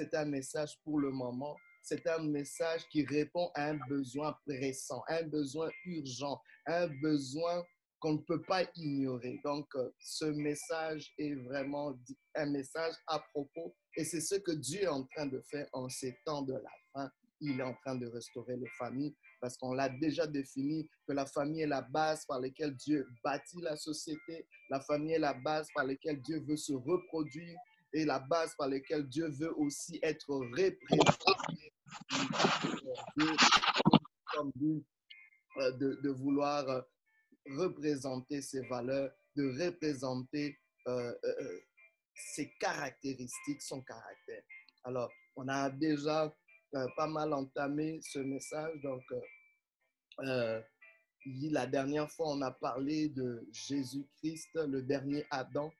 c'est un message pour le moment. C'est un message qui répond à un besoin pressant, un besoin urgent, un besoin qu'on ne peut pas ignorer. Donc, ce message est vraiment un message à propos et c'est ce que Dieu est en train de faire en ces temps de la fin. Il est en train de restaurer les familles parce qu'on l'a déjà défini que la famille est la base par laquelle Dieu bâtit la société, la famille est la base par laquelle Dieu veut se reproduire et la base par laquelle Dieu veut aussi être représenté. De vouloir représenter ses valeurs, de représenter ses caractéristiques, son caractère. Alors, on a déjà pas mal entamé ce message. Donc, la dernière fois, on a parlé de Jésus-Christ, le dernier Adam,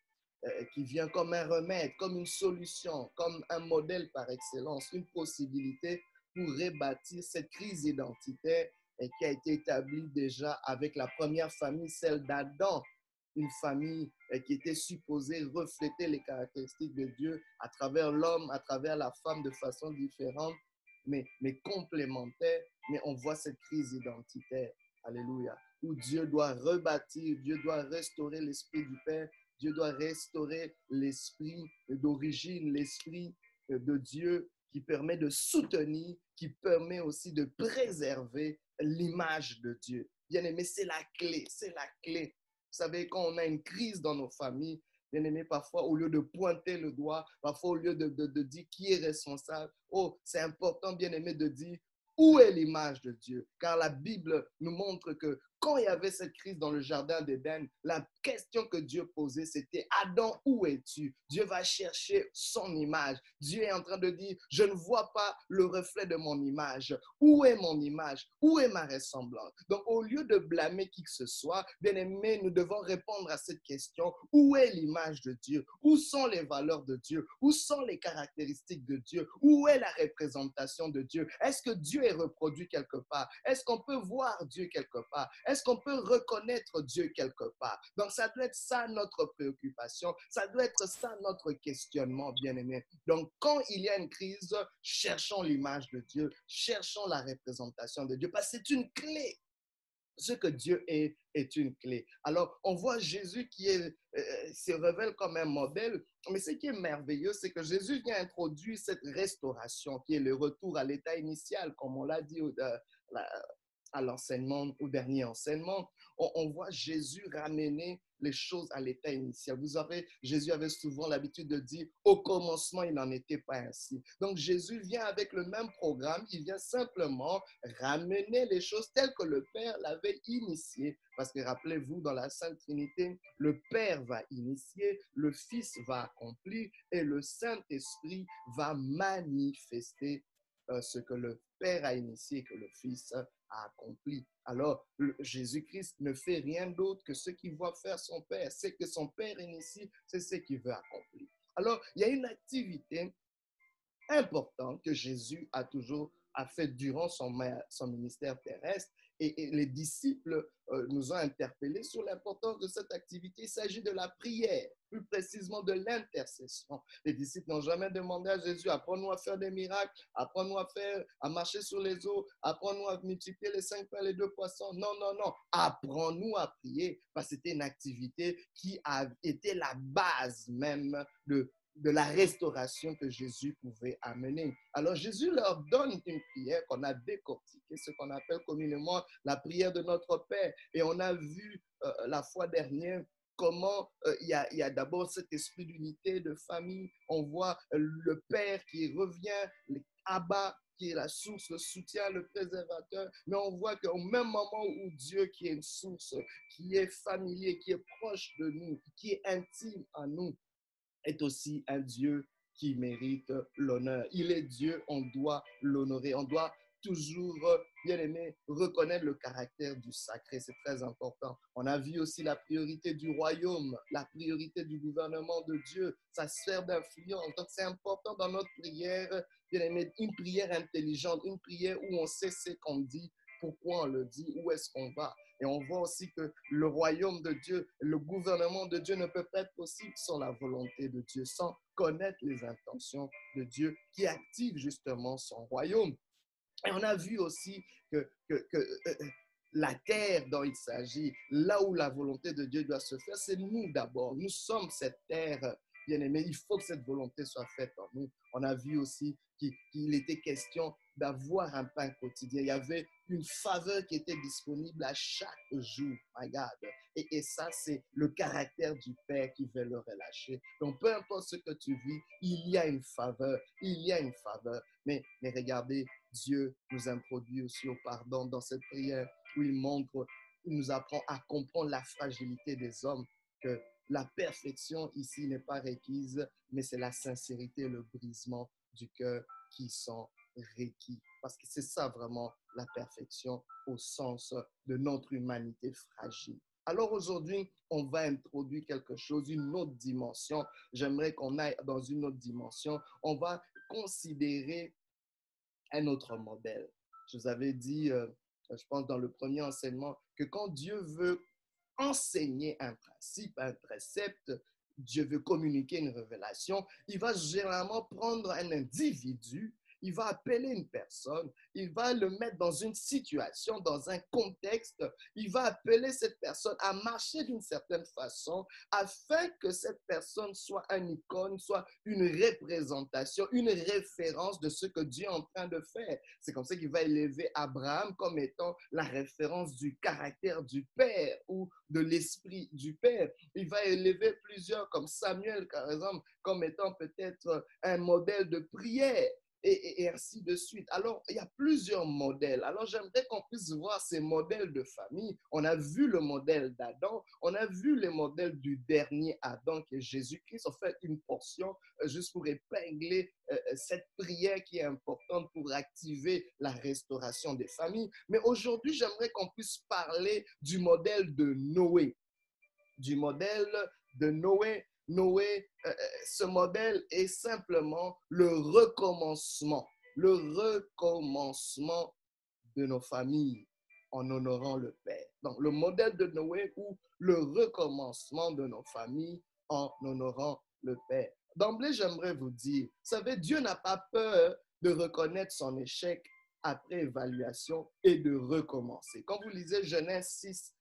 qui vient comme un remède, comme une solution, comme un modèle par excellence, une possibilité pour rebâtir cette crise identitaire et qui a été établie déjà avec la première famille, celle d'Adam, une famille qui était supposée refléter les caractéristiques de Dieu à travers l'homme, à travers la femme de façon différente, mais complémentaire. Mais on voit cette crise identitaire, alléluia, où Dieu doit rebâtir, Dieu doit restaurer l'esprit du Père, Dieu doit restaurer l'esprit d'origine, l'esprit de Dieu qui permet de soutenir, qui permet aussi de préserver l'image de Dieu. Bien-aimé, c'est la clé, c'est la clé. Vous savez, quand on a une crise dans nos familles, bien-aimé, parfois, au lieu de pointer le doigt, parfois, au lieu de dire qui est responsable, oh, c'est important, bien-aimé, de dire où est l'image de Dieu. Car la Bible nous montre que quand il y avait cette crise dans le jardin d'Éden, la question que Dieu posait, c'était « Adam, où es-tu » Dieu va chercher son image. Dieu est en train de dire « Je ne vois pas le reflet de mon image. Où est mon image? Où est ma ressemblance ?» Donc, au lieu de blâmer qui que ce soit, bien aimé, nous devons répondre à cette question « Où est l'image de Dieu? Où sont les valeurs de Dieu? Où sont les caractéristiques de Dieu? Où est la représentation de Dieu? Est-ce que Dieu est reproduit quelque part? Est-ce qu'on peut voir Dieu quelque part? Est-ce qu'on peut reconnaître Dieu quelque part? Donc, ça doit être ça notre préoccupation. Ça doit être ça notre questionnement, bien-aimé. Donc, quand il y a une crise, cherchons l'image de Dieu, cherchons la représentation de Dieu, parce que c'est une clé. Ce que Dieu est une clé. Alors, on voit Jésus qui se révèle comme un modèle, mais ce qui est merveilleux, c'est que Jésus vient introduire cette restauration qui est le retour à l'état initial, comme on l'a dit à l'enseignement, au dernier enseignement, on voit Jésus ramener les choses à l'état initial. Jésus avait souvent l'habitude de dire « Au commencement, il n'en était pas ainsi ». Donc, Jésus vient avec le même programme, il vient simplement ramener les choses telles que le Père l'avait initié. Parce que rappelez-vous, dans la Sainte Trinité, le Père va initier, le Fils va accomplir et le Saint-Esprit va manifester ce que le Père a initié et que le Fils a accompli. Alors, Jésus-Christ ne fait rien d'autre que ce qu'il voit faire son Père. C'est que son Père initie, c'est ce qu'il veut accomplir. Alors, il y a une activité importante que Jésus a fait durant son ministère terrestre et les disciples nous ont interpellés sur l'importance de cette activité. Il s'agit de la prière, plus précisément de l'intercession. Les disciples n'ont jamais demandé à Jésus, apprends-nous à faire des miracles, apprends-nous à marcher sur les eaux, apprends-nous à multiplier les 5 pains et les 2 poissons. Non, non, non, apprends-nous à prier parce que c'était une activité qui a été la base même de la restauration que Jésus pouvait amener. Alors, Jésus leur donne une prière qu'on a décortiquée, ce qu'on appelle communément la prière de notre Père. Et on a vu la fois dernière comment il y a d'abord cet esprit d'unité, de famille. On voit le Père qui revient, Abba, qui est la source, le soutien, le préservateur, mais on voit qu'au même moment où Dieu, qui est une source, qui est familier, qui est proche de nous, qui est intime à nous, est aussi un Dieu qui mérite l'honneur. Il est Dieu, on doit l'honorer. On doit toujours, bien aimé, reconnaître le caractère du sacré. C'est très important. On a vu aussi la priorité du royaume, la priorité du gouvernement de Dieu, sa sphère d'influence. Donc, c'est important dans notre prière, bien aimé, une prière intelligente, une prière où on sait ce qu'on dit, pourquoi on le dit, où est-ce qu'on va. Et on voit aussi que le royaume de Dieu, le gouvernement de Dieu ne peut pas être possible sans la volonté de Dieu, sans connaître les intentions de Dieu qui activent justement son royaume. Et on a vu aussi que la terre dont il s'agit, là où la volonté de Dieu doit se faire, c'est nous d'abord. Nous sommes cette terre, bien-aimés. Il faut que cette volonté soit faite en nous. On a vu aussi qu'il était question d'avoir un pain quotidien. Il y avait une faveur qui était disponible à chaque jour. Regarde. Et ça, c'est le caractère du Père qui veut le relâcher. Donc, peu importe ce que tu vis, il y a une faveur. Il y a une faveur. Mais regardez, Dieu nous introduit aussi au pardon dans cette prière où il montre, il nous apprend à comprendre la fragilité des hommes, que la perfection ici n'est pas requise, mais c'est la sincérité et le brisement du cœur qui sont requis. Parce que c'est ça vraiment la perfection au sens de notre humanité fragile. Alors aujourd'hui, on va introduire quelque chose, une autre dimension. J'aimerais qu'on aille dans une autre dimension. On va considérer un autre modèle. Je vous avais dit, je pense dans le premier enseignement, que quand Dieu veut enseigner un principe, un précepte, Dieu veut communiquer une révélation, il va généralement prendre un individu, il va appeler une personne, il va le mettre dans une situation, dans un contexte, il va appeler cette personne à marcher d'une certaine façon afin que cette personne soit une icône, soit une représentation, une référence de ce que Dieu est en train de faire. C'est comme ça qu'il va élever Abraham comme étant la référence du caractère du Père ou de l'esprit du Père. Il va élever plusieurs comme Samuel, par exemple, comme étant peut-être un modèle de prière. Et ainsi de suite. Alors, il y a plusieurs modèles. Alors, j'aimerais qu'on puisse voir ces modèles de famille. On a vu le modèle d'Adam, on a vu les modèles du dernier Adam qui est Jésus-Christ. On fait une portion juste pour épingler cette prière qui est importante pour activer la restauration des familles. Mais aujourd'hui, j'aimerais qu'on puisse parler du modèle de Noé. Du modèle de Noé. Noé, ce modèle est simplement le recommencement de nos familles en honorant le Père. Donc, le modèle de Noé ou le recommencement de nos familles en honorant le Père. D'emblée, j'aimerais vous dire, vous savez, Dieu n'a pas peur de reconnaître son échec après évaluation et de recommencer. Quand vous lisez Genèse 6,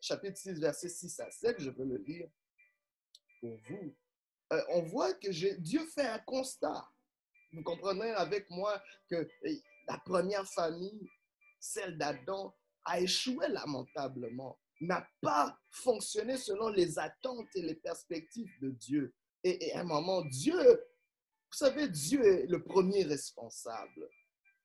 chapitre 6, versets 6 à 7, je peux le lire. Pour vous, on voit que Dieu fait un constat. Vous comprenez avec moi que la première famille, celle d'Adam, a échoué lamentablement, n'a pas fonctionné selon les attentes et les perspectives de Dieu. Et à un moment, Dieu, vous savez, Dieu est le premier responsable.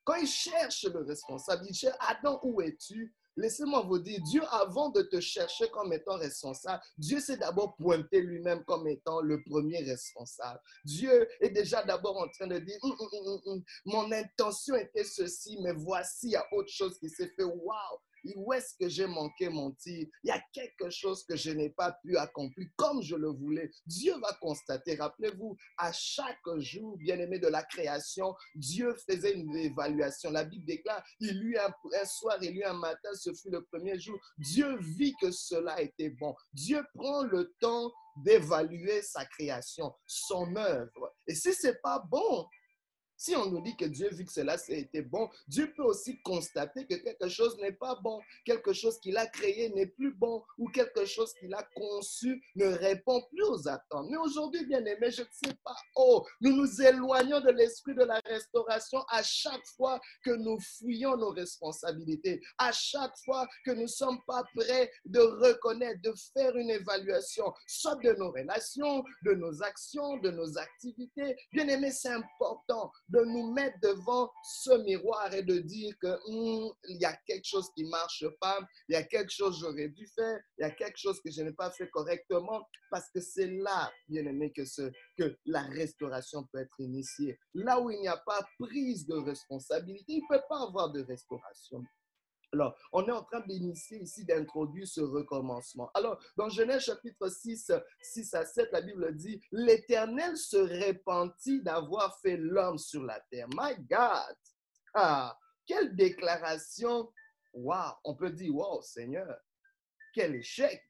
Quand il cherche le responsable, il cherche « Adam, où es-tu » Laissez-moi vous dire, Dieu, avant de te chercher comme étant responsable, Dieu s'est d'abord pointé lui-même comme étant le premier responsable. Dieu est déjà d'abord en train de dire, mon intention était ceci, mais voici, il y a autre chose qui s'est fait. Waouh! Où est-ce que j'ai manqué mon tir? Il y a quelque chose que je n'ai pas pu accomplir comme je le voulais. Dieu va constater. Rappelez-vous, à chaque jour, bien-aimé de la création, Dieu faisait une évaluation. La Bible déclare, il lui un soir, il lui un matin, ce fut le premier jour. Dieu vit que cela était bon. Dieu prend le temps d'évaluer sa création, son œuvre. Et si ce n'est pas bon, si on nous dit que Dieu, vu que cela c'était bon, Dieu peut aussi constater que quelque chose n'est pas bon, quelque chose qu'il a créé n'est plus bon ou quelque chose qu'il a conçu ne répond plus aux attentes. Mais aujourd'hui, bien-aimés, je ne sais pas, nous nous éloignons de l'esprit de la restauration à chaque fois que nous fuyons nos responsabilités, à chaque fois que nous ne sommes pas prêts de reconnaître, de faire une évaluation, soit de nos relations, de nos actions, de nos activités. Bien-aimés, c'est important de nous mettre devant ce miroir et de dire que il y a quelque chose qui ne marche pas, il y a quelque chose que j'aurais dû faire, il y a quelque chose que je n'ai pas fait correctement, parce que c'est là, bien aimé, que la restauration peut être initiée. Là où il n'y a pas prise de responsabilité, il ne peut pas avoir de restauration. Alors, on est en train d'initier ici, d'introduire ce recommencement. Alors, dans Genèse chapitre 6, 6 à 7, la Bible dit « L'Éternel se repentit d'avoir fait l'homme sur la terre. » My God! Ah! Quelle déclaration! Wow! On peut dire, wow, Seigneur, quel échec!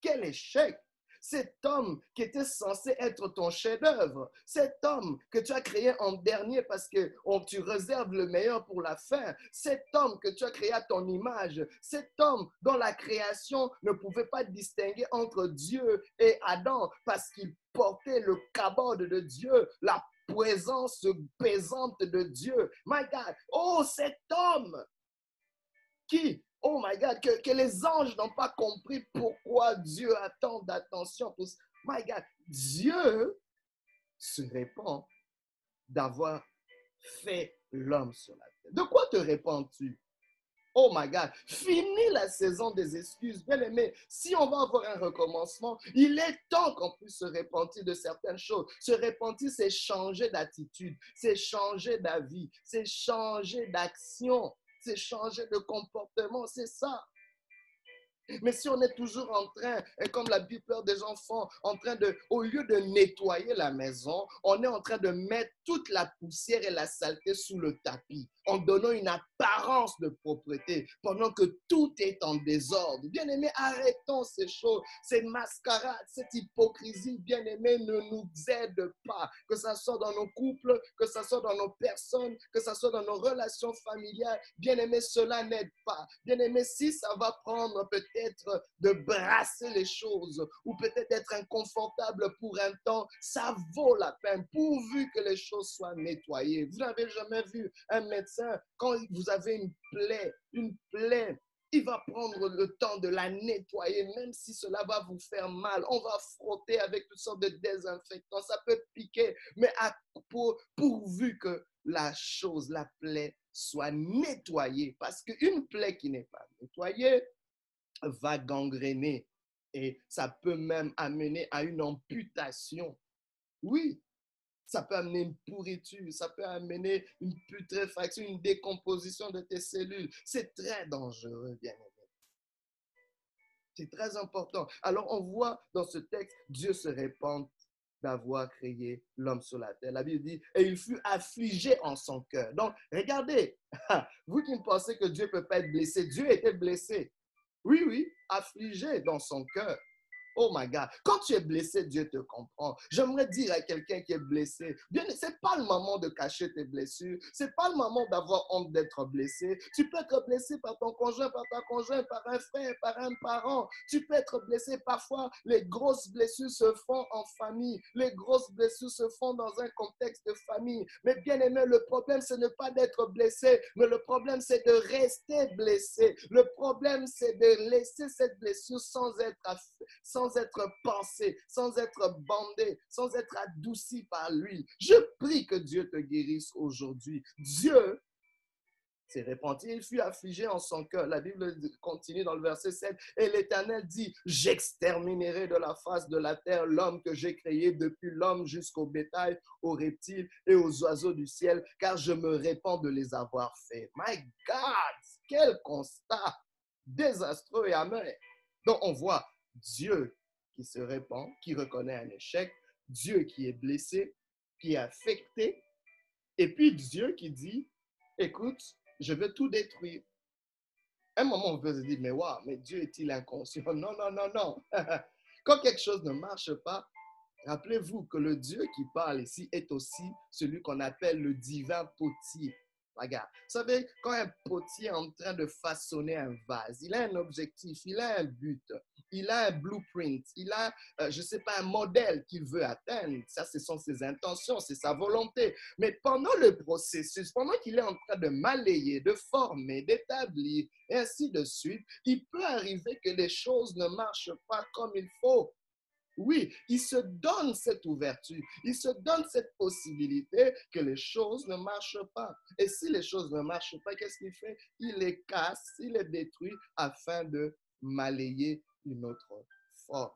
Quel échec! Cet homme qui était censé être ton chef-d'œuvre, cet homme que tu as créé en dernier parce que tu réserves le meilleur pour la fin, cet homme que tu as créé à ton image, cet homme dont la création ne pouvait pas distinguer entre Dieu et Adam parce qu'il portait le kabod de Dieu, la présence pesante de Dieu. My God! Oh, cet homme qui... Oh my God, que les anges n'ont pas compris pourquoi Dieu a tant d'attention. My God, Dieu se répand d'avoir fait l'homme sur la terre. De quoi te répands-tu? Oh my God, finis la saison des excuses, bien-aimé. Si on va avoir un recommencement, il est temps qu'on puisse se repentir de certaines choses. Se repentir, c'est changer d'attitude, c'est changer d'avis, c'est changer d'action. C'est changer de comportement, c'est ça. Mais si on est toujours en train, comme la Bible des enfants, en train de, au lieu de nettoyer la maison, on est en train de mettre toute la poussière et la saleté sous le tapis, en donnant une apparence de propreté, pendant que tout est en désordre. Bien-aimés, arrêtons ces choses, ces mascarades, cette hypocrisie, bien-aimés, ne nous aide pas. Que ça soit dans nos couples, que ça soit dans nos personnes, que ça soit dans nos relations familiales, bien-aimés, cela n'aide pas. Bien-aimés, si ça va prendre peut-être de brasser les choses, ou peut-être être inconfortable pour un temps, ça vaut la peine, pourvu que les choses soient nettoyées. Vous n'avez jamais vu un médecin, quand vous avez une plaie, il va prendre le temps de la nettoyer, même si cela va vous faire mal. On va frotter avec toutes sortes de désinfectants, ça peut piquer, mais pourvu que la chose, la plaie, soit nettoyée, parce qu'une plaie qui n'est pas nettoyée va gangréner et ça peut même amener à une amputation. Oui, ça peut amener une pourriture, ça peut amener une putréfaction, une décomposition de tes cellules. C'est très dangereux, bien-aimé. C'est très important. Alors, on voit dans ce texte, Dieu se répand d'avoir créé l'homme sur la terre. La Bible dit, et il fut affligé en son cœur. Donc, regardez, vous qui pensez que Dieu ne peut pas être blessé, Dieu était blessé. Oui, oui, affligé dans son cœur. Oh my God, quand tu es blessé, Dieu te comprend. J'aimerais dire à quelqu'un qui est blessé, bien, ce n'est pas le moment de cacher tes blessures, ce n'est pas le moment d'avoir honte d'être blessé. Tu peux être blessé par ton conjoint, par ta conjointe, par un frère, par un parent. Tu peux être blessé parfois. Les grosses blessures se font en famille. Les grosses blessures se font dans un contexte de famille. Mais bien aimé, le problème, ce n'est pas d'être blessé, mais le problème, c'est de rester blessé. Le problème, c'est de laisser cette blessure sans être pansé, sans être bandé, sans être adouci par l'huile. Je prie que Dieu te guérisse aujourd'hui. Dieu s'est repenti, il fut affligé en son cœur. La Bible continue dans le verset 7, et l'Éternel dit, j'exterminerai de la face de la terre l'homme que j'ai créé, depuis l'homme jusqu'au bétail, aux reptiles et aux oiseaux du ciel, car je me répands de les avoir faits. My God, quel constat désastreux et amer. Donc on voit Dieu qui se répand, qui reconnaît un échec, Dieu qui est blessé, qui est affecté, et puis Dieu qui dit, écoute, je vais tout détruire. À un moment, on peut se dire, mais waouh, mais Dieu est-il inconscient? Non, non, non, non. Quand quelque chose ne marche pas, rappelez-vous que le Dieu qui parle ici est aussi celui qu'on appelle le divin potier. Regarde, vous savez, quand un potier est en train de façonner un vase, il a un objectif, il a un but, il a un blueprint, il a, je ne sais pas, un modèle qu'il veut atteindre. Ça, ce sont ses intentions, c'est sa volonté. Mais pendant le processus, pendant qu'il est en train de malayer, de former, d'établir, et ainsi de suite, il peut arriver que les choses ne marchent pas comme il faut. Oui, il se donne cette ouverture, il se donne cette possibilité que les choses ne marchent pas. Et si les choses ne marchent pas, qu'est-ce qu'il fait? Il les casse, il les détruit afin de malayer une autre forme.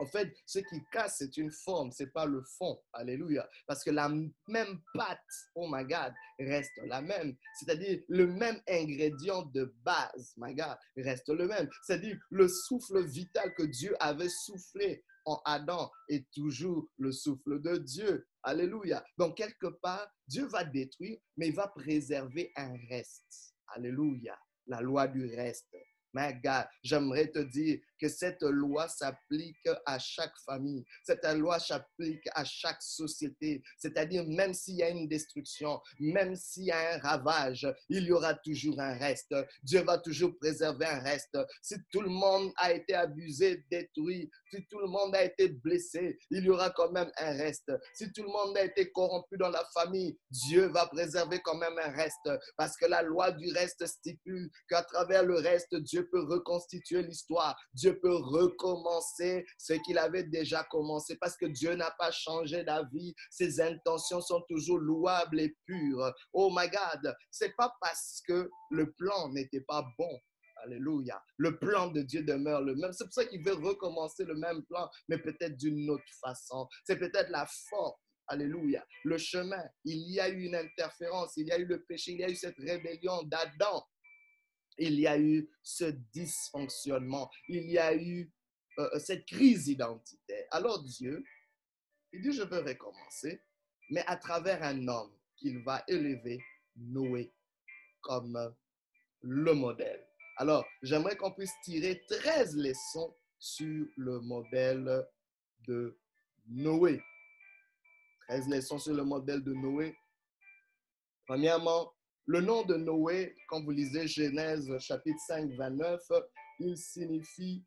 En fait, ce qui casse, c'est une forme, ce n'est pas le fond. Alléluia. Parce que la même pâte, oh my God, reste la même. C'est-à-dire, le même ingrédient de base, my God, reste le même. C'est-à-dire, le souffle vital que Dieu avait soufflé en Adam est toujours le souffle de Dieu. Alléluia. Donc, quelque part, Dieu va détruire, mais il va préserver un reste. Alléluia. La loi du reste. My God, j'aimerais te dire que cette loi s'applique à chaque famille. Cette loi s'applique à chaque société. C'est-à-dire, même s'il y a une destruction, même s'il y a un ravage, il y aura toujours un reste. Dieu va toujours préserver un reste. Si tout le monde a été abusé, détruit, si tout le monde a été blessé, il y aura quand même un reste. Si tout le monde a été corrompu dans la famille, Dieu va préserver quand même un reste. Parce que la loi du reste stipule qu'à travers le reste, Dieu peut reconstituer l'histoire. Dieu peut recommencer ce qu'il avait déjà commencé parce que Dieu n'a pas changé d'avis. Ses intentions sont toujours louables et pures. Oh my God, c'est pas parce que le plan n'était pas bon. Alléluia. Le plan de Dieu demeure le même. C'est pour ça qu'il veut recommencer le même plan, mais peut-être d'une autre façon. C'est peut-être la forme. Alléluia. Le chemin. Il y a eu une interférence. Il y a eu le péché. Il y a eu cette rébellion d'Adam. Il y a eu ce dysfonctionnement, il y a eu cette crise d'identité. Alors Dieu, il dit, je veux recommencer, mais à travers un homme qu'il va élever, Noé, comme le modèle. Alors, j'aimerais qu'on puisse tirer 13 leçons sur le modèle de Noé. 13 leçons sur le modèle de Noé. Premièrement, le nom de Noé, quand vous lisez Genèse chapitre 5, 29, il signifie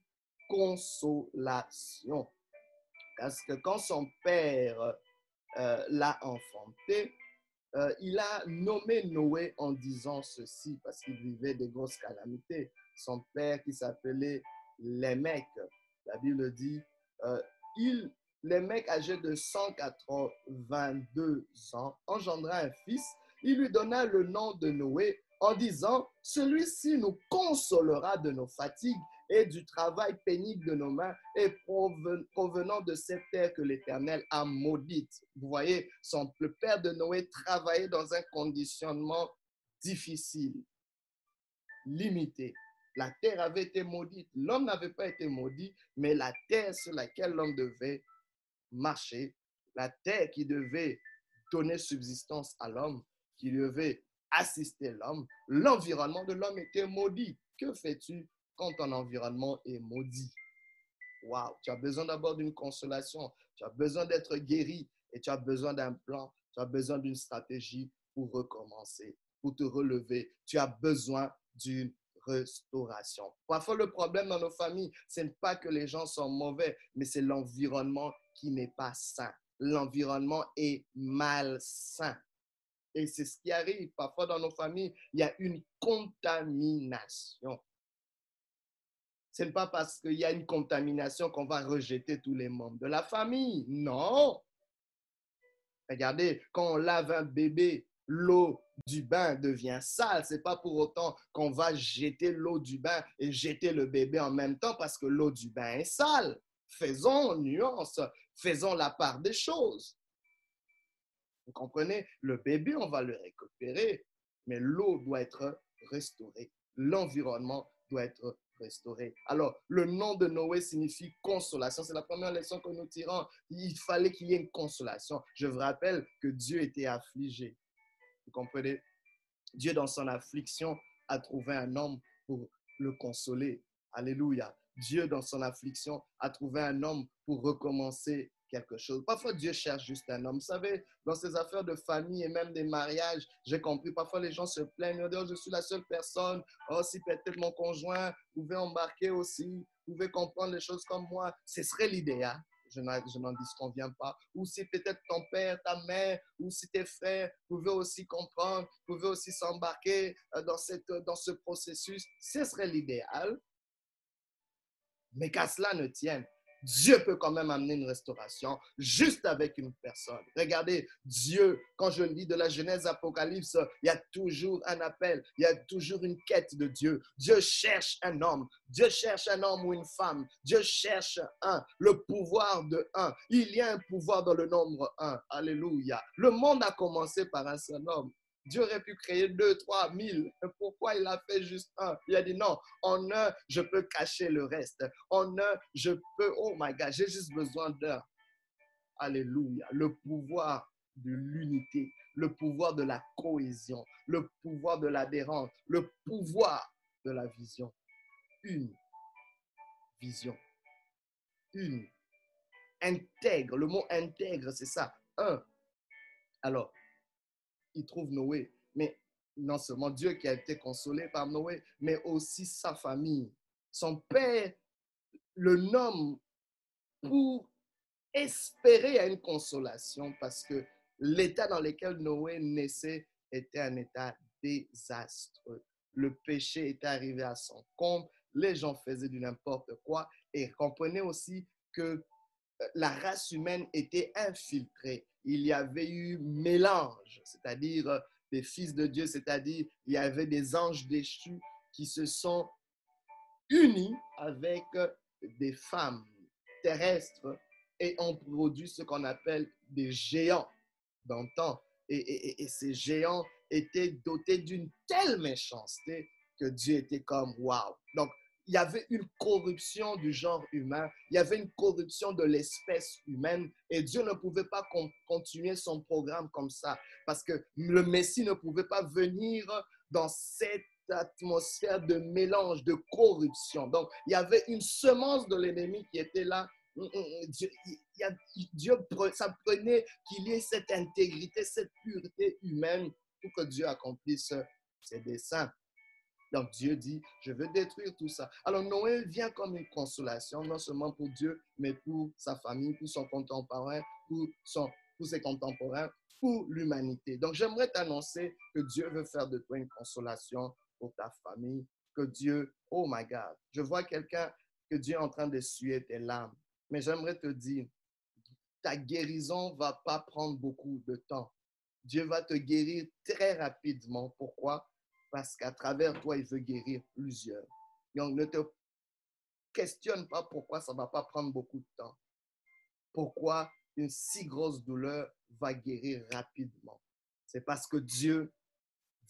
consolation. Parce que quand son père l'a enfanté, il a nommé Noé en disant ceci, parce qu'il vivait des grosses calamités. Son père qui s'appelait Lémec, la Bible dit, Lémec âgé de 182 ans, engendra un fils. Il lui donna le nom de Noé en disant, « Celui-ci nous consolera de nos fatigues et du travail pénible de nos mains et provenant de cette terre que l'Éternel a maudite. » Vous voyez, le père de Noé travaillait dans un conditionnement difficile, limité. La terre avait été maudite. L'homme n'avait pas été maudit, mais la terre sur laquelle l'homme devait marcher, la terre qui devait donner subsistance à l'homme, qui devait assister l'homme, l'environnement de l'homme était maudit. Que fais-tu quand ton environnement est maudit? Waouh! Tu as besoin d'abord d'une consolation, tu as besoin d'être guéri et tu as besoin d'un plan, tu as besoin d'une stratégie pour recommencer, pour te relever. Tu as besoin d'une restauration. Parfois, le problème dans nos familles, ce n'est pas que les gens sont mauvais, mais c'est l'environnement qui n'est pas sain. L'environnement est malsain. Et c'est ce qui arrive. Parfois, dans nos familles, il y a une contamination. Ce n'est pas parce qu'il y a une contamination qu'on va rejeter tous les membres de la famille. Non. Regardez, quand on lave un bébé, l'eau du bain devient sale. Ce n'est pas pour autant qu'on va jeter l'eau du bain et jeter le bébé en même temps parce que l'eau du bain est sale. Faisons nuance. Faisons la part des choses. Vous comprenez? Le bébé, on va le récupérer, mais l'eau doit être restaurée. L'environnement doit être restauré. Alors, le nom de Noé signifie consolation. C'est la première leçon que nous tirons. Il fallait qu'il y ait une consolation. Je vous rappelle que Dieu était affligé. Vous comprenez? Dieu, dans son affliction, a trouvé un homme pour le consoler. Alléluia. Dieu, dans son affliction, a trouvé un homme pour recommencer quelque chose. Parfois, Dieu cherche juste un homme. Vous savez, dans ces affaires de famille et même des mariages, j'ai compris, parfois les gens se plaignent. Ils disent, oh, je suis la seule personne. Oh, si peut-être mon conjoint pouvait embarquer aussi, pouvait comprendre les choses comme moi, ce serait l'idéal. Je n'en disconviens pas. Ou si peut-être ton père, ta mère, ou si tes frères pouvaient aussi comprendre, pouvaient aussi s'embarquer dans ce processus, ce serait l'idéal. Mais qu'à cela ne tienne. Dieu peut quand même amener une restauration juste avec une personne. Regardez, Dieu, quand je lis de la Genèse Apocalypse, il y a toujours un appel, il y a toujours une quête de Dieu. Dieu cherche un homme. Dieu cherche un homme ou une femme. Dieu cherche un, le pouvoir de un. Il y a un pouvoir dans le nombre un. Alléluia. Le monde a commencé par un seul homme. Dieu aurait pu créer 2, 3, 1000. Pourquoi il a fait juste un? Il a dit non, en un, je peux cacher le reste. En un, je peux, oh my God, j'ai juste besoin d'un. Alléluia, le pouvoir de l'unité, le pouvoir de la cohésion, le pouvoir de l'adhérence, le pouvoir de la vision. Une vision, une. Intègre, le mot intègre, c'est ça, un. Alors, il trouve Noé, mais non seulement Dieu qui a été consolé par Noé, mais aussi sa famille. Son père le nomme pour espérer à une consolation parce que l'état dans lequel Noé naissait était un état désastreux. Le péché était arrivé à son comble, les gens faisaient du n'importe quoi et comprenaient aussi que la race humaine était infiltrée. Il y avait eu mélange, c'est-à-dire des fils de Dieu, c'est-à-dire il y avait des anges déchus qui se sont unis avec des femmes terrestres et ont produit ce qu'on appelle des géants d'antan. Et ces géants étaient dotés d'une telle méchanceté que Dieu était comme « wow ». Donc, il y avait une corruption du genre humain, il y avait une corruption de l'espèce humaine et Dieu ne pouvait pas continuer son programme comme ça parce que le Messie ne pouvait pas venir dans cette atmosphère de mélange, de corruption. Donc, il y avait une semence de l'ennemi qui était là. Dieu, ça prenait qu'il y ait cette intégrité, cette pureté humaine pour que Dieu accomplisse ses desseins. Donc, Dieu dit, je veux détruire tout ça. Alors, Noé vient comme une consolation, non seulement pour Dieu, mais pour sa famille, pour son contemporain, pour ses contemporains, pour l'humanité. Donc, j'aimerais t'annoncer que Dieu veut faire de toi une consolation pour ta famille, que Dieu, oh my God, je vois quelqu'un que Dieu est en train de suer tes larmes. Mais j'aimerais te dire, ta guérison ne va pas prendre beaucoup de temps. Dieu va te guérir très rapidement. Pourquoi? Parce qu'à travers toi, il veut guérir plusieurs. Donc, ne te questionne pas pourquoi ça ne va pas prendre beaucoup de temps. Pourquoi une si grosse douleur va guérir rapidement? C'est parce que Dieu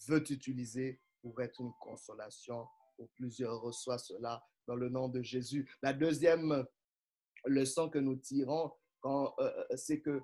veut t'utiliser pour être une consolation pour plusieurs. Reçois cela dans le nom de Jésus. La deuxième leçon que nous tirons, c'est que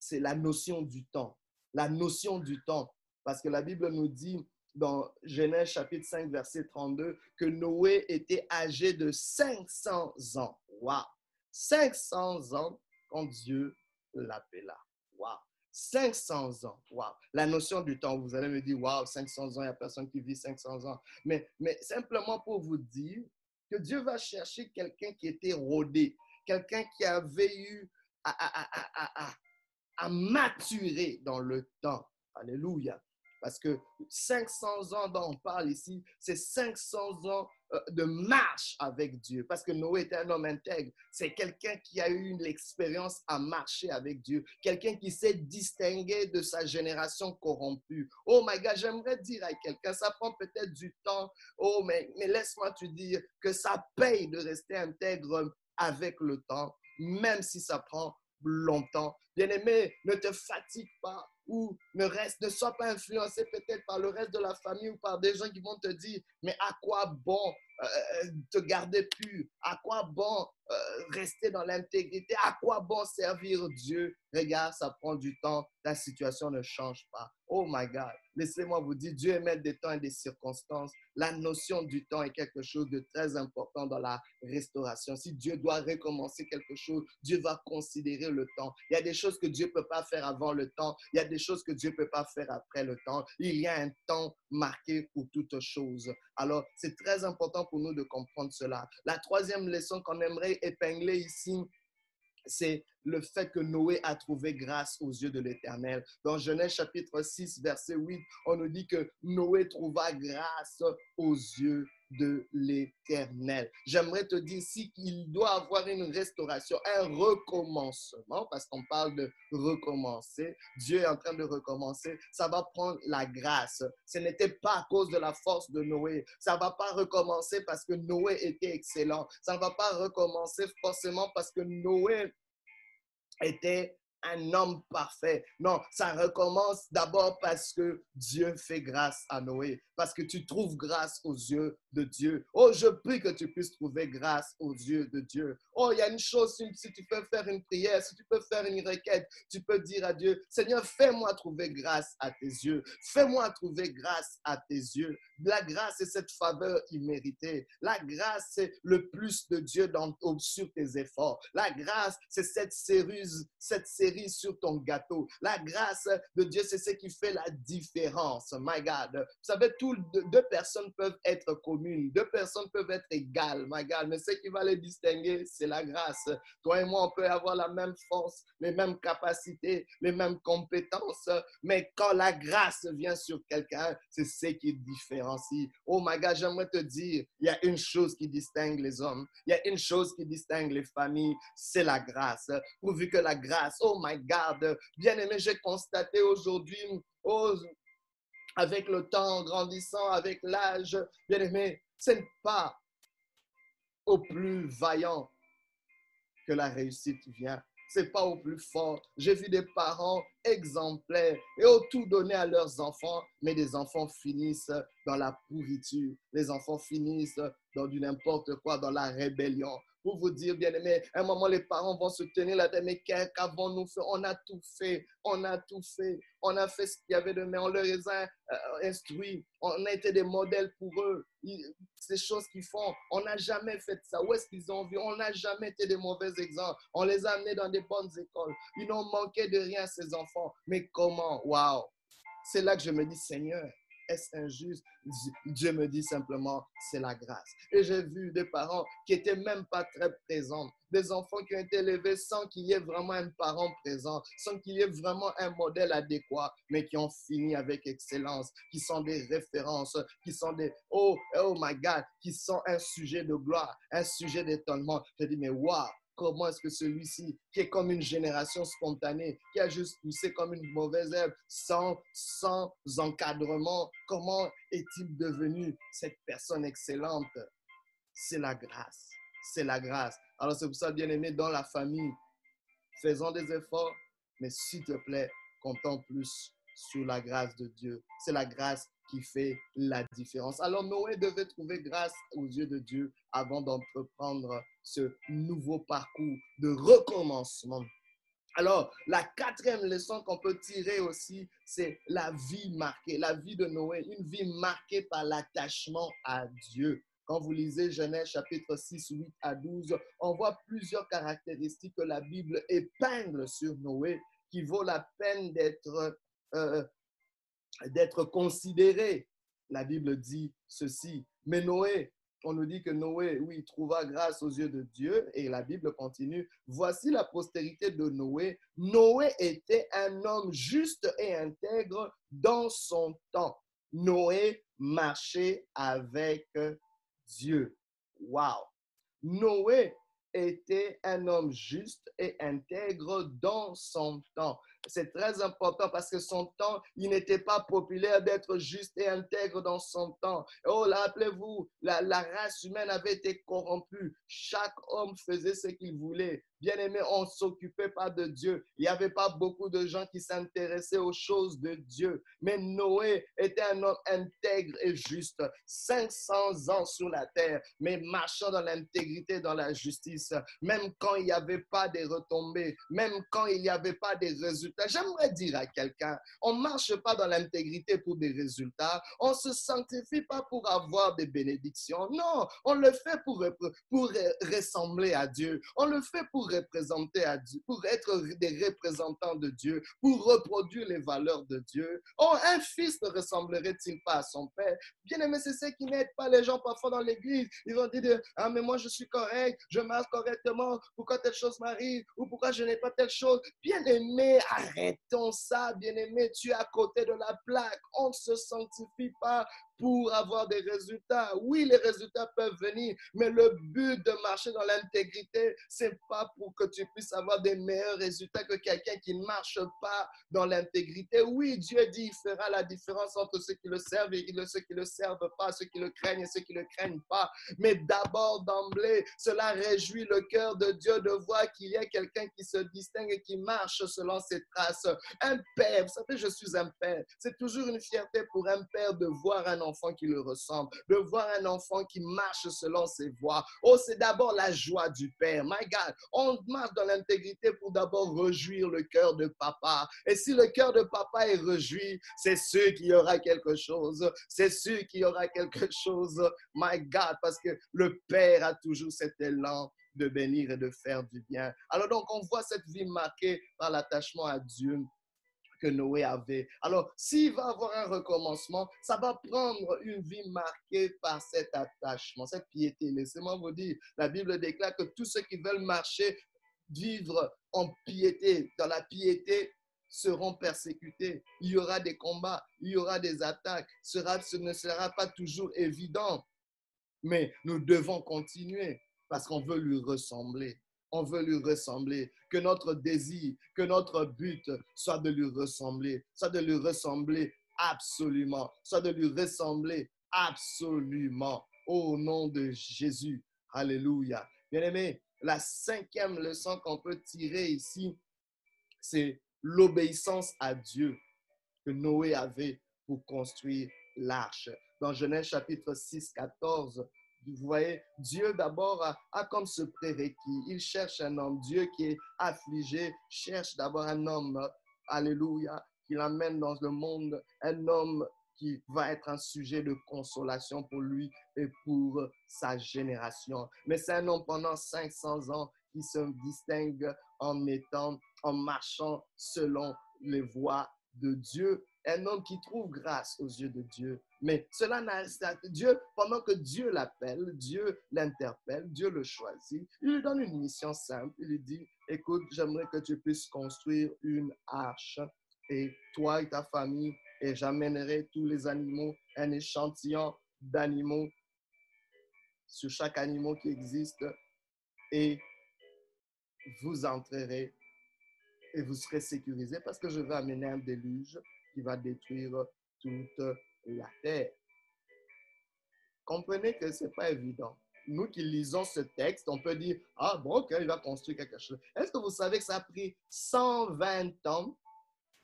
c'est la notion du temps. La notion du temps. Parce que la Bible nous dit, dans Genèse chapitre 5, verset 32, que Noé était âgé de 500 ans. Waouh! 500 ans quand Dieu l'appela. Waouh! 500 ans. Waouh! La notion du temps, vous allez me dire, waouh, 500 ans, il n'y a personne qui vit 500 ans. Mais simplement pour vous dire que Dieu va chercher quelqu'un qui était rodé, quelqu'un qui avait eu à maturer dans le temps. Alléluia! Parce que 500 ans dont on parle ici, c'est 500 ans de marche avec Dieu. Parce que Noé était un homme intègre. C'est quelqu'un qui a eu l'expérience à marcher avec Dieu. Quelqu'un qui s'est distingué de sa génération corrompue. Oh my God, j'aimerais dire à quelqu'un, ça prend peut-être du temps. Oh, mais laisse-moi te dire que ça paye de rester intègre avec le temps, même si ça prend longtemps. Bien-aimé, ne te fatigue pas. Ou ne sois pas influencé peut-être par le reste de la famille ou par des gens qui vont te dire « Mais à quoi bon te garder pur? À quoi bon rester dans l'intégrité? À quoi bon servir Dieu? » Regarde, ça prend du temps, ta situation ne change pas. Oh my God! Laissez-moi vous dire, Dieu émet des temps et des circonstances. La notion du temps est quelque chose de très important dans la restauration. Si Dieu doit recommencer quelque chose, Dieu va considérer le temps. Il y a des choses que Dieu ne peut pas faire avant le temps. Il y a des choses que Dieu ne peut pas faire après le temps. Il y a un temps marqué pour toutes choses. Alors, c'est très important pour nous de comprendre cela. La troisième leçon qu'on aimerait épingler ici, c'est le fait que Noé a trouvé grâce aux yeux de l'Éternel. Dans Genèse chapitre 6, verset 8, on nous dit que Noé trouva grâce aux yeux de l'Éternel. J'aimerais te dire ici qu'il doit avoir une restauration, un recommencement, parce qu'on parle de recommencer. Dieu est en train de recommencer. Ça va prendre la grâce. Ce n'était pas à cause de la force de Noé. Ça ne va pas recommencer parce que Noé était excellent. Ça ne va pas recommencer forcément parce que Noé était un homme parfait. Non, ça recommence d'abord parce que Dieu fait grâce à Noé, parce que tu trouves grâce aux yeux de Dieu. Oh, je prie que tu puisses trouver grâce aux yeux de Dieu. Oh, il y a une chose, si tu peux faire une prière, si tu peux faire une requête, tu peux dire à Dieu, Seigneur, fais-moi trouver grâce à tes yeux. Fais-moi trouver grâce à tes yeux. La grâce, c'est cette faveur imméritée. La grâce, c'est le plus de Dieu sur tes efforts. La grâce, c'est cette cerise sur ton gâteau. La grâce de Dieu, c'est ce qui fait la différence. My God. Vous savez, deux personnes peuvent être communes. Deux personnes peuvent être égales. My God. Mais ce qui va les distinguer, c'est la grâce. Toi et moi, on peut avoir la même force, les mêmes capacités, les mêmes compétences. Mais quand la grâce vient sur quelqu'un, c'est ce qui différencie. Oh my God, j'aimerais te dire, il y a une chose qui distingue les hommes. Il y a une chose qui distingue les familles. C'est la grâce. Pourvu que la grâce, oh my God, bien-aimé, j'ai constaté aujourd'hui, avec le temps, en grandissant, avec l'âge, bien-aimé, ce n'est pas au plus vaillant que la réussite vient. Ce n'est pas au plus fort. J'ai vu des parents exemplaires et ont tout donné à leurs enfants, mais des enfants finissent dans la pourriture. Les enfants finissent dans du n'importe quoi, dans la rébellion. Pour vous dire, bien-aimés, à un moment, les parents vont se tenir la tête, mais qu'avons-nous fait? On a tout fait, on a tout fait, on a fait ce qu'il y avait de mieux, on leur a instruit, on a été des modèles pour eux, ces choses qu'ils font, on n'a jamais fait ça, où est-ce qu'ils ont vu? On n'a jamais été des mauvais exemples, on les a amenés dans des bonnes écoles, ils n'ont manqué de rien, ces enfants, mais comment? Waouh! C'est là que je me dis, Seigneur, est-ce injuste? Dieu me dit simplement, c'est la grâce. Et j'ai vu des parents qui n'étaient même pas très présents, des enfants qui ont été élevés sans qu'il y ait vraiment un parent présent, sans qu'il y ait vraiment un modèle adéquat, mais qui ont fini avec excellence, qui sont des références, qui sont des « oh my God », qui sont un sujet de gloire, un sujet d'étonnement. Je dis « mais waouh ». Comment est-ce que celui-ci, qui est comme une génération spontanée, qui a juste poussé comme une mauvaise herbe, sans encadrement, comment est-il devenu cette personne excellente? C'est la grâce. C'est la grâce. Alors, c'est pour ça, bien-aimé, dans la famille, faisons des efforts, mais s'il te plaît, comptons plus sur la grâce de Dieu. C'est la grâce qui fait la différence. Alors Noé devait trouver grâce aux yeux de Dieu avant d'entreprendre ce nouveau parcours de recommencement. Alors, la quatrième leçon qu'on peut tirer aussi, c'est la vie marquée, la vie de Noé, une vie marquée par l'attachement à Dieu. Quand vous lisez Genèse chapitre 6, 8 à 12, on voit plusieurs caractéristiques que la Bible épingle sur Noé qui vaut la peine d'être considéré. La Bible dit ceci. Mais Noé, on nous dit que Noé, oui, trouva grâce aux yeux de Dieu. Et la Bible continue. Voici la postérité de Noé. Noé était un homme juste et intègre dans son temps. Noé marchait avec Dieu. Wow! Noé était un homme juste et intègre dans son temps. C'est très important parce que son temps, il n'était pas populaire d'être juste et intègre dans son temps. Oh, là, rappelez-vous, la race humaine avait été corrompue. Chaque homme faisait ce qu'il voulait. Bien-aimé, on ne s'occupait pas de Dieu. Il n'y avait pas beaucoup de gens qui s'intéressaient aux choses de Dieu. Mais Noé était un homme intègre et juste. 500 ans sur la terre, mais marchant dans l'intégrité, dans la justice. Même quand il n'y avait pas des retombées, même quand il n'y avait pas des résultats. J'aimerais dire à quelqu'un, on ne marche pas dans l'intégrité pour des résultats. On ne se sanctifie pas pour avoir des bénédictions. Non, on le fait pour ressembler à Dieu. On le fait pour représenter à Dieu, pour être des représentants de Dieu, pour reproduire les valeurs de Dieu. Oh, un fils ne ressemblerait-il pas à son père? Bien-aimé, c'est ce qui n'aide pas les gens parfois dans l'église. Ils vont dire, ah, mais moi je suis correct, je marche correctement, pourquoi telle chose m'arrive? Ou pourquoi je n'ai pas telle chose? Bien-aimé, arrêtons ça, bien-aimé, tu es à côté de la plaque. On ne se sanctifie pas pour avoir des résultats. Oui, les résultats peuvent venir, mais le but de marcher dans l'intégrité, ce n'est pas pour que tu puisses avoir des meilleurs résultats que quelqu'un qui ne marche pas dans l'intégrité. Oui, Dieu dit, il fera la différence entre ceux qui le servent et ceux qui ne le servent pas, ceux qui le craignent et ceux qui ne le craignent pas. Mais d'abord, d'emblée, cela réjouit le cœur de Dieu de voir qu'il y a quelqu'un qui se distingue et qui marche selon ses traces. Un père, vous savez, je suis un père. C'est toujours une fierté pour un père de voir un enfant qui le ressemble, de voir un enfant qui marche selon ses voies. Oh, c'est d'abord la joie du père. My God, on marche dans l'intégrité pour d'abord réjouir le cœur de papa. Et si le cœur de papa est réjoui, c'est sûr qu'il y aura quelque chose. C'est sûr qu'il y aura quelque chose. My God, parce que le père a toujours cet élan de bénir et de faire du bien. Alors donc, on voit cette vie marquée par l'attachement à Dieu que Noé avait. Alors, s'il va avoir un recommencement, ça va prendre une vie marquée par cet attachement, cette piété. Laissez-moi vous dire, la Bible déclare que tous ceux qui veulent marcher, vivre en piété, dans la piété, seront persécutés. Il y aura des combats, il y aura des attaques. Ce ne sera pas toujours évident, mais nous devons continuer parce qu'on veut lui ressembler. On veut lui ressembler, que notre désir, que notre but soit de lui ressembler absolument, soit de lui ressembler absolument. Au nom de Jésus, alléluia. Bien-aimés, la cinquième leçon qu'on peut tirer ici, c'est l'obéissance à Dieu que Noé avait pour construire l'arche. Dans Genèse chapitre 6, 14, vous voyez, Dieu d'abord a comme ce prérequis. Il cherche un homme. Dieu qui est affligé cherche d'abord un homme, alléluia, qui l'amène dans le monde, un homme qui va être un sujet de consolation pour lui et pour sa génération. Mais c'est un homme pendant 500 ans qui se distingue en marchant selon les voies de Dieu. Un homme qui trouve grâce aux yeux de Dieu. Mais cela n'a... Dieu, pendant que Dieu l'appelle, Dieu l'interpelle, Dieu le choisit. Il lui donne une mission simple. Il lui dit, écoute, j'aimerais que tu puisses construire une arche. Et toi et ta famille, et j'amènerai tous les animaux, un échantillon d'animaux sur chaque animal qui existe. Et vous entrerez et vous serez sécurisés parce que je vais amener un déluge qui va détruire toute la terre. Comprenez que ce n'est pas évident. Nous qui lisons ce texte, on peut dire, ah bon, ok, il va construire quelque chose. Est-ce que vous savez que ça a pris 120 ans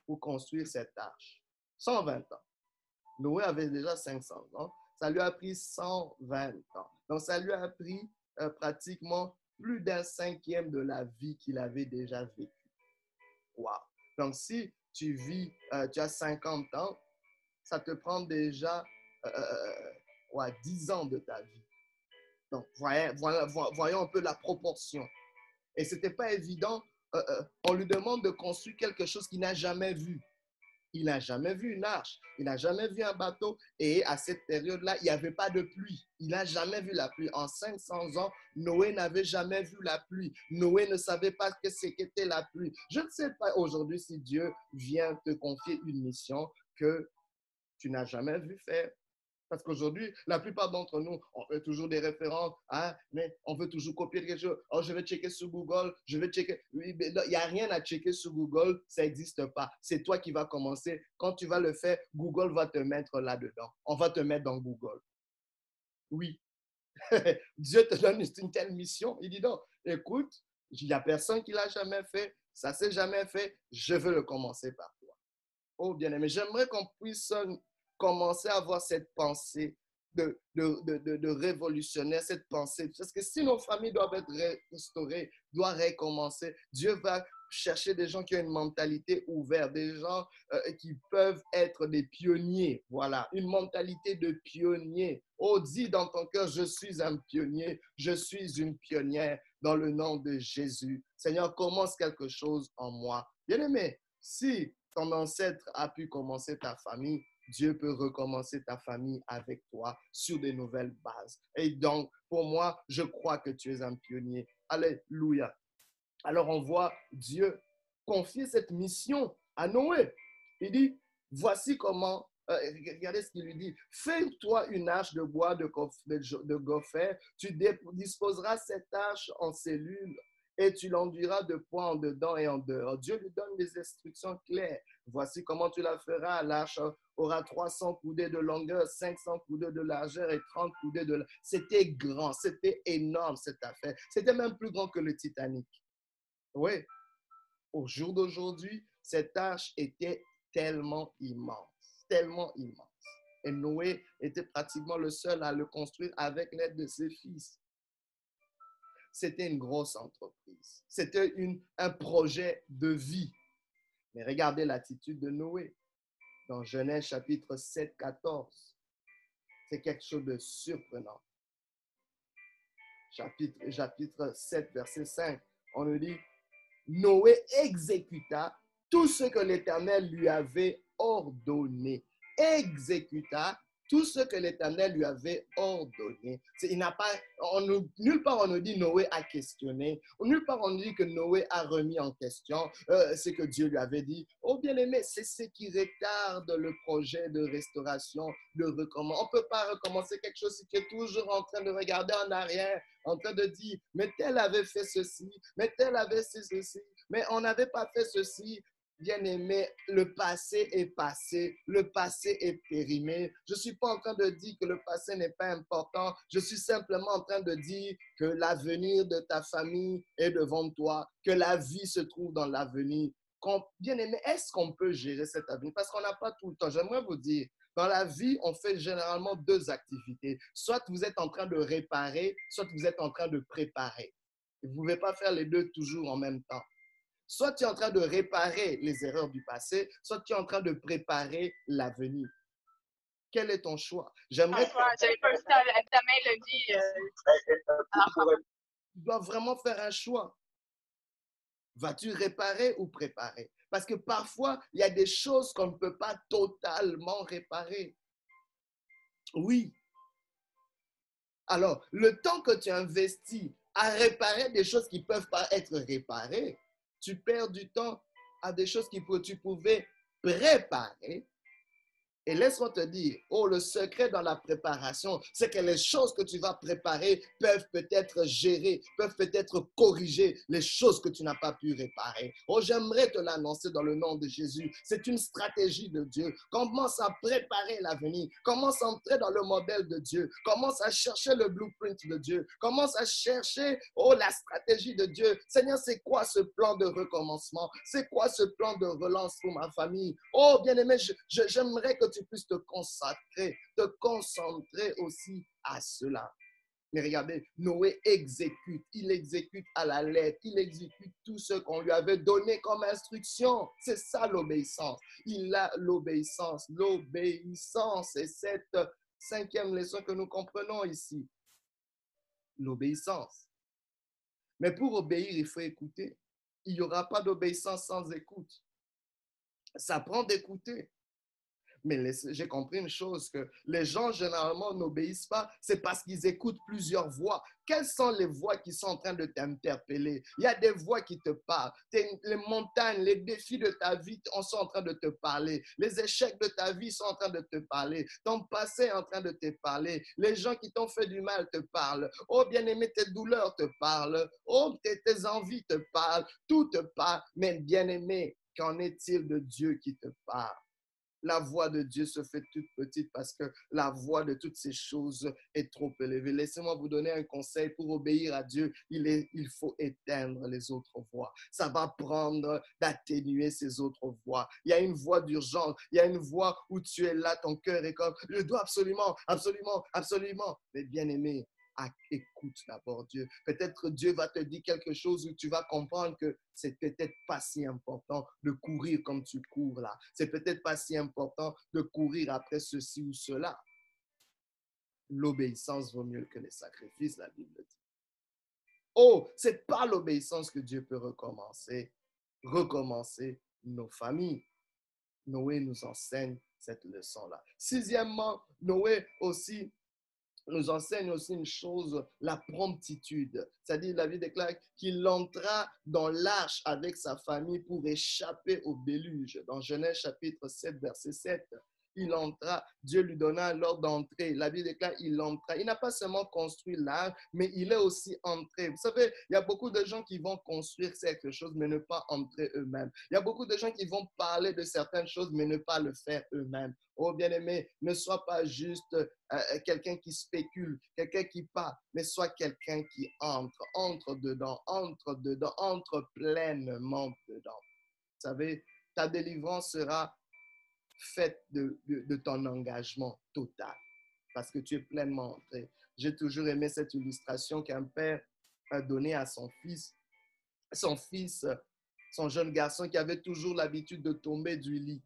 pour construire cette arche? 120 ans. Noé avait déjà 500 ans. Ça lui a pris 120 ans. Donc, ça lui a pris pratiquement plus d'un 5e de la vie qu'il avait déjà vécue. Wow! Donc, si tu as 50 ans, ça te prend déjà 10 ans de ta vie. Donc, voyons un peu la proportion. Et ce n'était pas évident. On lui demande de construire quelque chose qu'il n'a jamais vu. Il n'a jamais vu une arche, il n'a jamais vu un bateau. Et à cette période-là, il n'y avait pas de pluie. Il n'a jamais vu la pluie. En 500 ans, Noé n'avait jamais vu la pluie. Noé ne savait pas ce qu'était la pluie. Je ne sais pas aujourd'hui si Dieu vient te confier une mission que tu n'as jamais vu faire. Parce qu'aujourd'hui, la plupart d'entre nous, on fait toujours des références, hein, mais on veut toujours copier quelque chose. Oh, je vais checker sur Google, je vais checker. Oui, mais non, il n'y a rien à checker sur Google, ça n'existe pas. C'est toi qui vas commencer. Quand tu vas le faire, Google va te mettre là-dedans. On va te mettre dans Google. Oui. Dieu te donne une telle mission. Il dit non, écoute, il n'y a personne qui l'a jamais fait, ça ne s'est jamais fait, je veux le commencer par toi. Oh, bien-aimé, j'aimerais qu'on puisse commencer à avoir cette pensée de révolutionnaire, cette pensée. Parce que si nos familles doivent être restaurées, doivent recommencer, Dieu va chercher des gens qui ont une mentalité ouverte, des gens qui peuvent être des pionniers. Voilà, une mentalité de pionnier. Oh, dis dans ton cœur, je suis un pionnier, je suis une pionnière dans le nom de Jésus. Seigneur, commence quelque chose en moi. Bien-aimé, si ton ancêtre a pu commencer ta famille, Dieu peut recommencer ta famille avec toi sur des nouvelles bases. Et donc, pour moi, je crois que tu es un pionnier. Alléluia. Alors, on voit Dieu confier cette mission à Noé. Il dit, voici comment regardez ce qu'il lui dit. Fais-toi une hache de bois de gopher, tu disposeras cette hache en cellules et tu l'enduiras de poids en dedans et en dehors. Dieu lui donne des instructions claires. Voici comment tu la feras. L'hache aura 300 coudées de longueur, 500 coudées de largeur et 30 coudées de... C'était grand, c'était énorme cette affaire. C'était même plus grand que le Titanic. Oui. Au jour d'aujourd'hui, cette hache était tellement immense, tellement immense. Et Noé était pratiquement le seul à le construire avec l'aide de ses fils. C'était une grosse entreprise. C'était un projet de vie. Mais regardez l'attitude de Noé. Dans Genèse chapitre 7, 14, c'est quelque chose de surprenant. Chapitre 7, verset 5, on nous dit, Noé exécuta tout ce que l'Éternel lui avait ordonné. Exécuta tout ce que l'Éternel lui avait ordonné. Il n'a pas, nulle part on nous dit Noé a questionné. Nulle part on nous dit que Noé a remis en question ce que Dieu lui avait dit. Oh bien-aimé, c'est ce qui retarde le projet de restauration, de recommencer. On ne peut pas recommencer quelque chose si tu es toujours en train de regarder en arrière, en train de dire, mais tel avait fait ceci, mais tel avait fait ceci, mais on n'avait pas fait ceci. Bien-aimé, le passé est passé, le passé est périmé. Je ne suis pas en train de dire que le passé n'est pas important. Je suis simplement en train de dire que l'avenir de ta famille est devant toi, que la vie se trouve dans l'avenir. Bien-aimé, est-ce qu'on peut gérer cet avenir? Parce qu'on n'a pas tout le temps. J'aimerais vous dire, dans la vie, on fait généralement deux activités. Soit vous êtes en train de réparer, soit vous êtes en train de préparer. Vous ne pouvez pas faire les deux toujours en même temps. Soit tu es en train de réparer les erreurs du passé, soit tu es en train de préparer l'avenir. Quel est ton choix? J'aimerais. J'avais pas vu ta main le dit. Tu dois vraiment faire un choix. Vas-tu réparer ou préparer? Parce que parfois, il y a des choses qu'on ne peut pas totalement réparer. Oui. Alors, le temps que tu investis à réparer des choses qui ne peuvent pas être réparées, tu perds du temps à des choses que tu pouvais préparer. Et laisse-moi te dire, oh, le secret dans la préparation, c'est que les choses que tu vas préparer peuvent peut-être gérer, peuvent peut-être corriger les choses que tu n'as pas pu réparer. Oh, j'aimerais te l'annoncer dans le nom de Jésus. C'est une stratégie de Dieu. Commence à préparer l'avenir. Commence à entrer dans le modèle de Dieu. Commence à chercher le blueprint de Dieu. Commence à chercher, oh, la stratégie de Dieu. Seigneur, c'est quoi ce plan de recommencement? C'est quoi ce plan de relance pour ma famille? Oh, bien-aimé, j'aimerais que tu puisses te concentrer aussi à cela. Mais regardez, Noé exécute, il exécute à la lettre, il exécute tout ce qu'on lui avait donné comme instruction. C'est ça l'obéissance. Il a l'obéissance. L'obéissance est cette cinquième leçon que nous comprenons ici. L'obéissance. Mais pour obéir, il faut écouter. Il n'y aura pas d'obéissance sans écoute. Ça prend d'écouter. Mais j'ai compris une chose, que les gens généralement n'obéissent pas, c'est parce qu'ils écoutent plusieurs voix. Quelles sont les voix qui sont en train de t'interpeller? Il y a des voix qui te parlent. Les montagnes, les défis de ta vie sont en train de te parler. Les échecs de ta vie sont en train de te parler. Ton passé est en train de te parler. Les gens qui t'ont fait du mal te parlent. Oh, bien-aimé, tes douleurs te parlent. Oh, tes envies te parlent. Tout te parle. Mais bien-aimé, qu'en est-il de Dieu qui te parle? La voix de Dieu se fait toute petite parce que la voix de toutes ces choses est trop élevée. Laissez-moi vous donner un conseil pour obéir à Dieu. Il faut éteindre les autres voix. Ça va prendre d'atténuer ces autres voix. Il y a une voix d'urgence. Il y a une voix où tu es là, ton cœur est comme « Je dois absolument, absolument, absolument ». Mais bien-aimé, écoute d'abord Dieu. Peut-être Dieu va te dire quelque chose où tu vas comprendre que c'est peut-être pas si important de courir comme tu cours là. C'est peut-être pas si important de courir après ceci ou cela. L'obéissance vaut mieux que les sacrifices, la Bible dit. Oh, c'est par l'obéissance que Dieu peut recommencer nos familles. Noé nous enseigne cette leçon-là. Sixièmement, Noé aussi nous enseigne aussi une chose, la promptitude. C'est-à-dire, la Bible déclare qu'il entra dans l'arche avec sa famille pour échapper au déluge. Dans Genèse chapitre 7, verset 7, il entra. Dieu lui donna l'ordre d'entrer. La Bible déclare il entra. Il n'a pas seulement construit l'arche, mais il est aussi entré. Vous savez, il y a beaucoup de gens qui vont construire quelque chose, mais ne pas entrer eux-mêmes. Il y a beaucoup de gens qui vont parler de certaines choses, mais ne pas le faire eux-mêmes. Oh bien-aimé, ne sois pas juste quelqu'un qui spécule, quelqu'un qui parle, mais sois quelqu'un qui entre dedans, entre pleinement dedans. Vous savez, ta délivrance sera faite de ton engagement total parce que tu es pleinement entré. J'ai toujours aimé cette illustration qu'un père a donnée à son fils. Son jeune garçon qui avait toujours l'habitude de tomber du lit.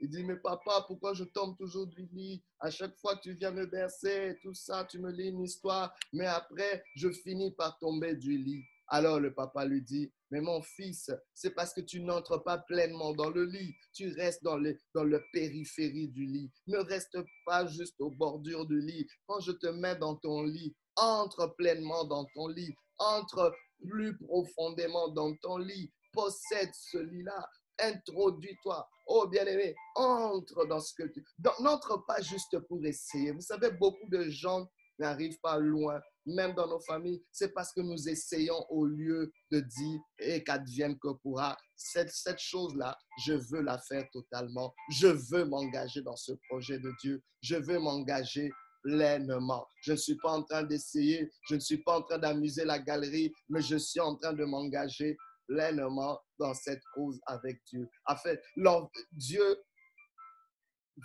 Il dit, mais papa, pourquoi je tombe toujours du lit? À chaque fois que tu viens me bercer, tout ça, tu me lis une histoire, mais après, je finis par tomber du lit. Alors le papa lui dit, mais mon fils, c'est parce que tu n'entres pas pleinement dans le lit. Tu restes dans la périphérie du lit. Ne reste pas juste aux bordures du lit. Quand je te mets dans ton lit, entre pleinement dans ton lit. Entre plus profondément dans ton lit. Possède ce lit-là. Introduis-toi. Oh bien-aimé, entre dans ce que tu... N'entre pas juste pour essayer. Vous savez, beaucoup de gens n'arrivent pas loin. Même dans nos familles, c'est parce que nous essayons au lieu de dire et qu'advienne que pourra. Cette chose-là, je veux la faire totalement. Je veux m'engager dans ce projet de Dieu. Je veux m'engager pleinement. Je ne suis pas en train d'essayer. Je ne suis pas en train d'amuser la galerie, mais je suis en train de m'engager pleinement dans cette cause avec Dieu. En fait, Dieu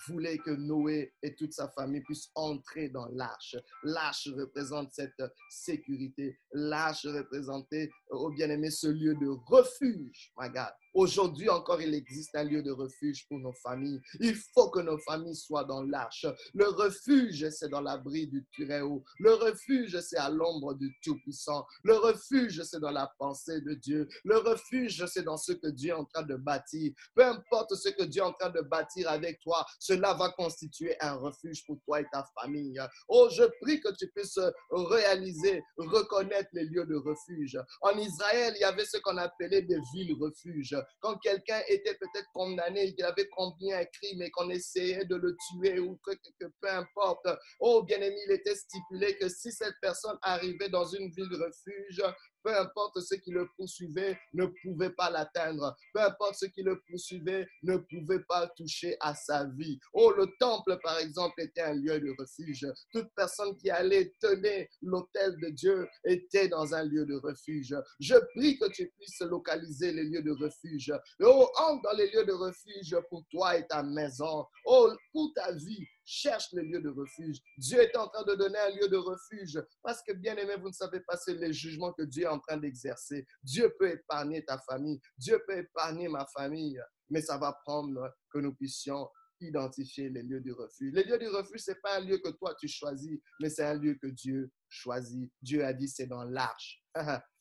voulait que Noé et toute sa famille puissent entrer dans l'arche. L'arche représente cette sécurité. L'arche représentait, oh bien-aimé, ce lieu de refuge. Regarde, aujourd'hui encore, il existe un lieu de refuge pour nos familles. Il faut que nos familles soient dans l'arche. Le refuge, c'est dans l'abri du Très-Haut. Le refuge, c'est à l'ombre du Tout-Puissant. Le refuge, c'est dans la pensée de Dieu. Le refuge, c'est dans ce que Dieu est en train de bâtir. Peu importe ce que Dieu est en train de bâtir avec toi, cela va constituer un refuge pour toi et ta famille. Oh, je prie que tu puisses réaliser, reconnaître les lieux de refuge. En Israël, il y avait ce qu'on appelait des villes-refuges. Quand quelqu'un était peut-être condamné, qu'il avait commis un crime et qu'on essayait de le tuer ou que peu importe, oh bien-aimé, il était stipulé que si cette personne arrivait dans une ville-refuge, peu importe ce qui le poursuivait, ne pouvait pas l'atteindre. Peu importe ce qui le poursuivait, ne pouvait pas toucher à sa vie. Oh, le temple, par exemple, était un lieu de refuge. Toute personne qui allait tenir l'autel de Dieu était dans un lieu de refuge. Je prie que tu puisses localiser les lieux de refuge. Oh, entre dans les lieux de refuge pour toi et ta maison. Oh, pour ta vie. Cherche le lieu de refuge. Dieu est en train de donner un lieu de refuge parce que, bien aimé, vous ne savez pas c'est les jugements que Dieu est en train d'exercer. Dieu peut épargner ta famille. Dieu peut épargner ma famille. Mais ça va prendre que nous puissions identifier les lieux du refuge. Les lieux du refuge, ce n'est pas un lieu que toi, tu choisis, mais c'est un lieu que Dieu choisit. Dieu a dit, c'est dans l'arche.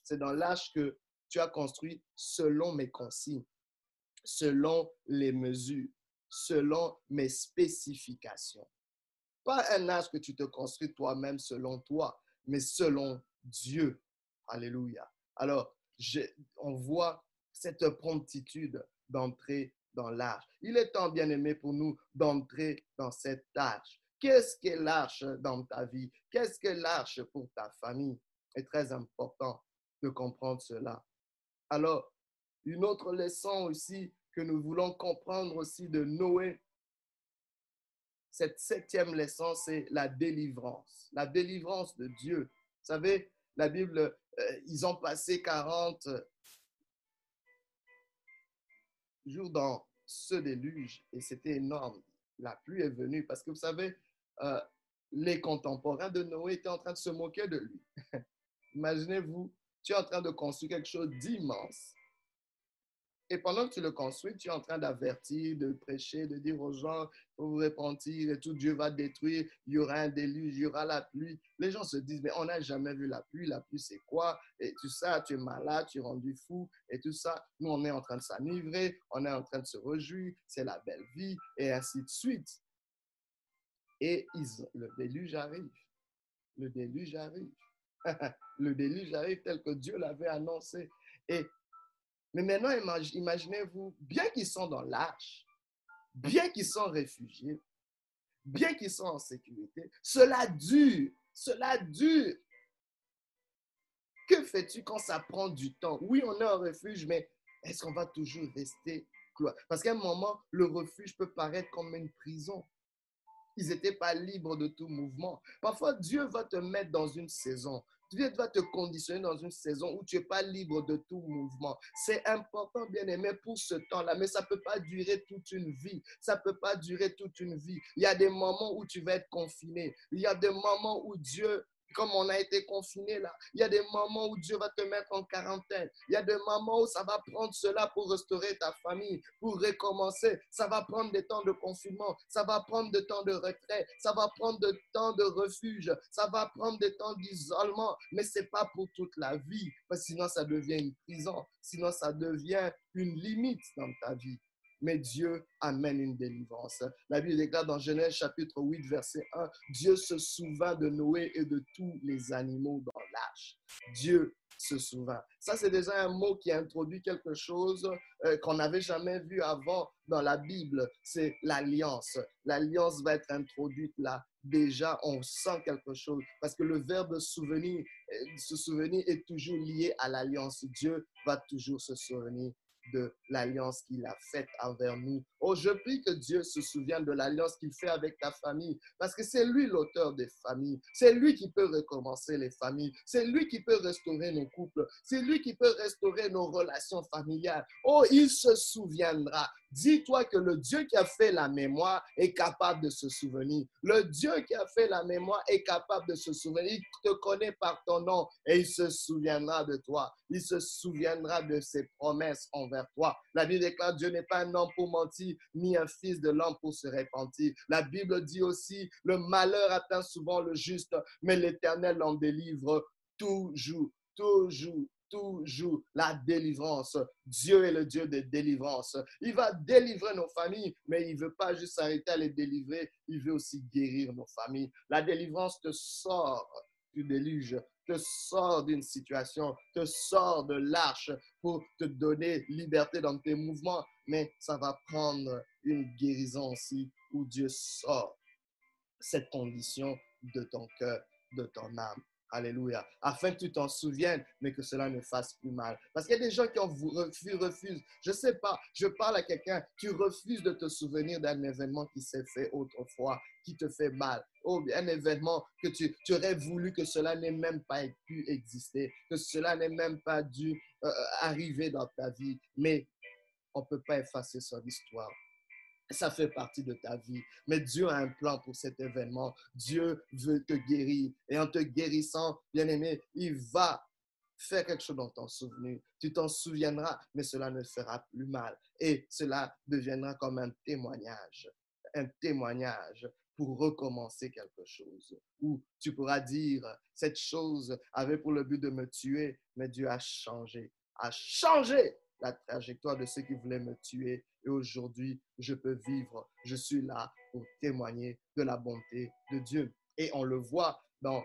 C'est dans l'arche que tu as construit selon mes consignes, selon les mesures, selon mes spécifications. Pas un arche que tu te construis toi-même selon toi, mais selon Dieu. Alléluia. Alors, on voit cette promptitude d'entrer dans l'arche. Il est temps, bien-aimé, pour nous d'entrer dans cette arche. Qu'est-ce que l'arche dans ta vie? Qu'est-ce que l'arche pour ta famille? C'est très important de comprendre cela. Alors, une autre leçon aussi, que nous voulons comprendre aussi de Noé. Cette 7e leçon, c'est la délivrance. La délivrance de Dieu. Vous savez, la Bible, ils ont passé 40 jours dans ce déluge et c'était énorme. La pluie est venue parce que vous savez, les contemporains de Noé étaient en train de se moquer de lui. Imaginez-vous, tu es en train de construire quelque chose d'immense. Et pendant que tu le construis, tu es en train d'avertir, de prêcher, de dire aux gens, il faut vous repentir et tout, Dieu va détruire, il y aura un déluge, il y aura la pluie. Les gens se disent, mais on n'a jamais vu la pluie c'est quoi? Et tout ça, tu es malade, tu es rendu fou et tout ça. Nous, on est en train de s'enivrer, on est en train de se réjouir, c'est la belle vie et ainsi de suite. Et le déluge arrive. Le déluge arrive. Le déluge arrive tel que Dieu l'avait annoncé. Mais maintenant, imaginez-vous, bien qu'ils sont dans l'arche, bien qu'ils sont réfugiés, bien qu'ils soient en sécurité, cela dure. Cela dure. Que fais-tu quand ça prend du temps? Oui, on a un refuge, mais est-ce qu'on va toujours rester cloîtré? Parce qu'à un moment, le refuge peut paraître comme une prison. Ils n'étaient pas libres de tout mouvement. Parfois, Dieu va te mettre dans une saison. Dieu va te conditionner dans une saison où tu n'es pas libre de tout mouvement. C'est important, bien-aimé, pour ce temps-là, mais ça ne peut pas durer toute une vie. Ça ne peut pas durer toute une vie. Il y a des moments où tu vas être confiné. Il y a des moments où Dieu, comme on a été confiné là, il y a des moments où Dieu va te mettre en quarantaine. Il y a des moments où ça va prendre cela pour restaurer ta famille, pour recommencer. Ça va prendre des temps de confinement. Ça va prendre des temps de retrait. Ça va prendre des temps de refuge. Ça va prendre des temps d'isolement. Mais ce n'est pas pour toute la vie. Parce que sinon, ça devient une prison. Sinon, ça devient une limite dans ta vie. Mais Dieu amène une délivrance. La Bible déclare dans Genèse chapitre 8, verset 1, Dieu se souvint de Noé et de tous les animaux dans l'arche. Dieu se souvint. Ça, c'est déjà un mot qui introduit quelque chose qu'on n'avait jamais vu avant dans la Bible. C'est l'alliance. L'alliance va être introduite là. Déjà, on sent quelque chose. Parce que le verbe souvenir, se souvenir est toujours lié à l'alliance. Dieu va toujours se souvenir de l'alliance qu'il a faite envers nous. Oh, je prie que Dieu se souvienne de l'alliance qu'il fait avec ta famille, parce que c'est lui l'auteur des familles. C'est lui qui peut recommencer les familles. C'est lui qui peut restaurer nos couples. C'est lui qui peut restaurer nos relations familiales. Oh, il se souviendra. Dis-toi que le Dieu qui a fait la mémoire est capable de se souvenir. Le Dieu qui a fait la mémoire est capable de se souvenir. Il te connaît par ton nom et il se souviendra de toi. Il se souviendra de ses promesses envers toi. La Bible déclare, Dieu n'est pas un homme pour mentir, ni un fils de l'homme pour se repentir. La Bible dit aussi, le malheur atteint souvent le juste, mais l'Éternel en délivre toujours, toujours. Toujours la délivrance. Dieu est le Dieu de délivrance. Il va délivrer nos familles, mais il ne veut pas juste s'arrêter à les délivrer, il veut aussi guérir nos familles. La délivrance te sort du déluge, te sort d'une situation, te sort de l'arche pour te donner liberté dans tes mouvements, mais ça va prendre une guérison aussi où Dieu sort cette condition de ton cœur, de ton âme. Alléluia. Afin que tu t'en souviennes, mais que cela ne fasse plus mal. Parce qu'il y a des gens qui refusent. Je ne sais pas, je parle à quelqu'un qui refuse de te souvenir d'un événement qui s'est fait autrefois, qui te fait mal. Oh, un événement que tu aurais voulu que cela n'ait même pas pu exister, que cela n'ait même pas dû arriver dans ta vie. Mais on ne peut pas effacer son histoire. Ça fait partie de ta vie. Mais Dieu a un plan pour cet événement. Dieu veut te guérir. Et en te guérissant, bien-aimé, il va faire quelque chose dans ton souvenir. Tu t'en souviendras, mais cela ne fera plus mal. Et cela deviendra comme un témoignage. Un témoignage pour recommencer quelque chose. Ou tu pourras dire, cette chose avait pour le but de me tuer, mais Dieu a changé. A changé la trajectoire de ceux qui voulaient me tuer. Et aujourd'hui, je peux vivre. Je suis là pour témoigner de la bonté de Dieu. Et on le voit dans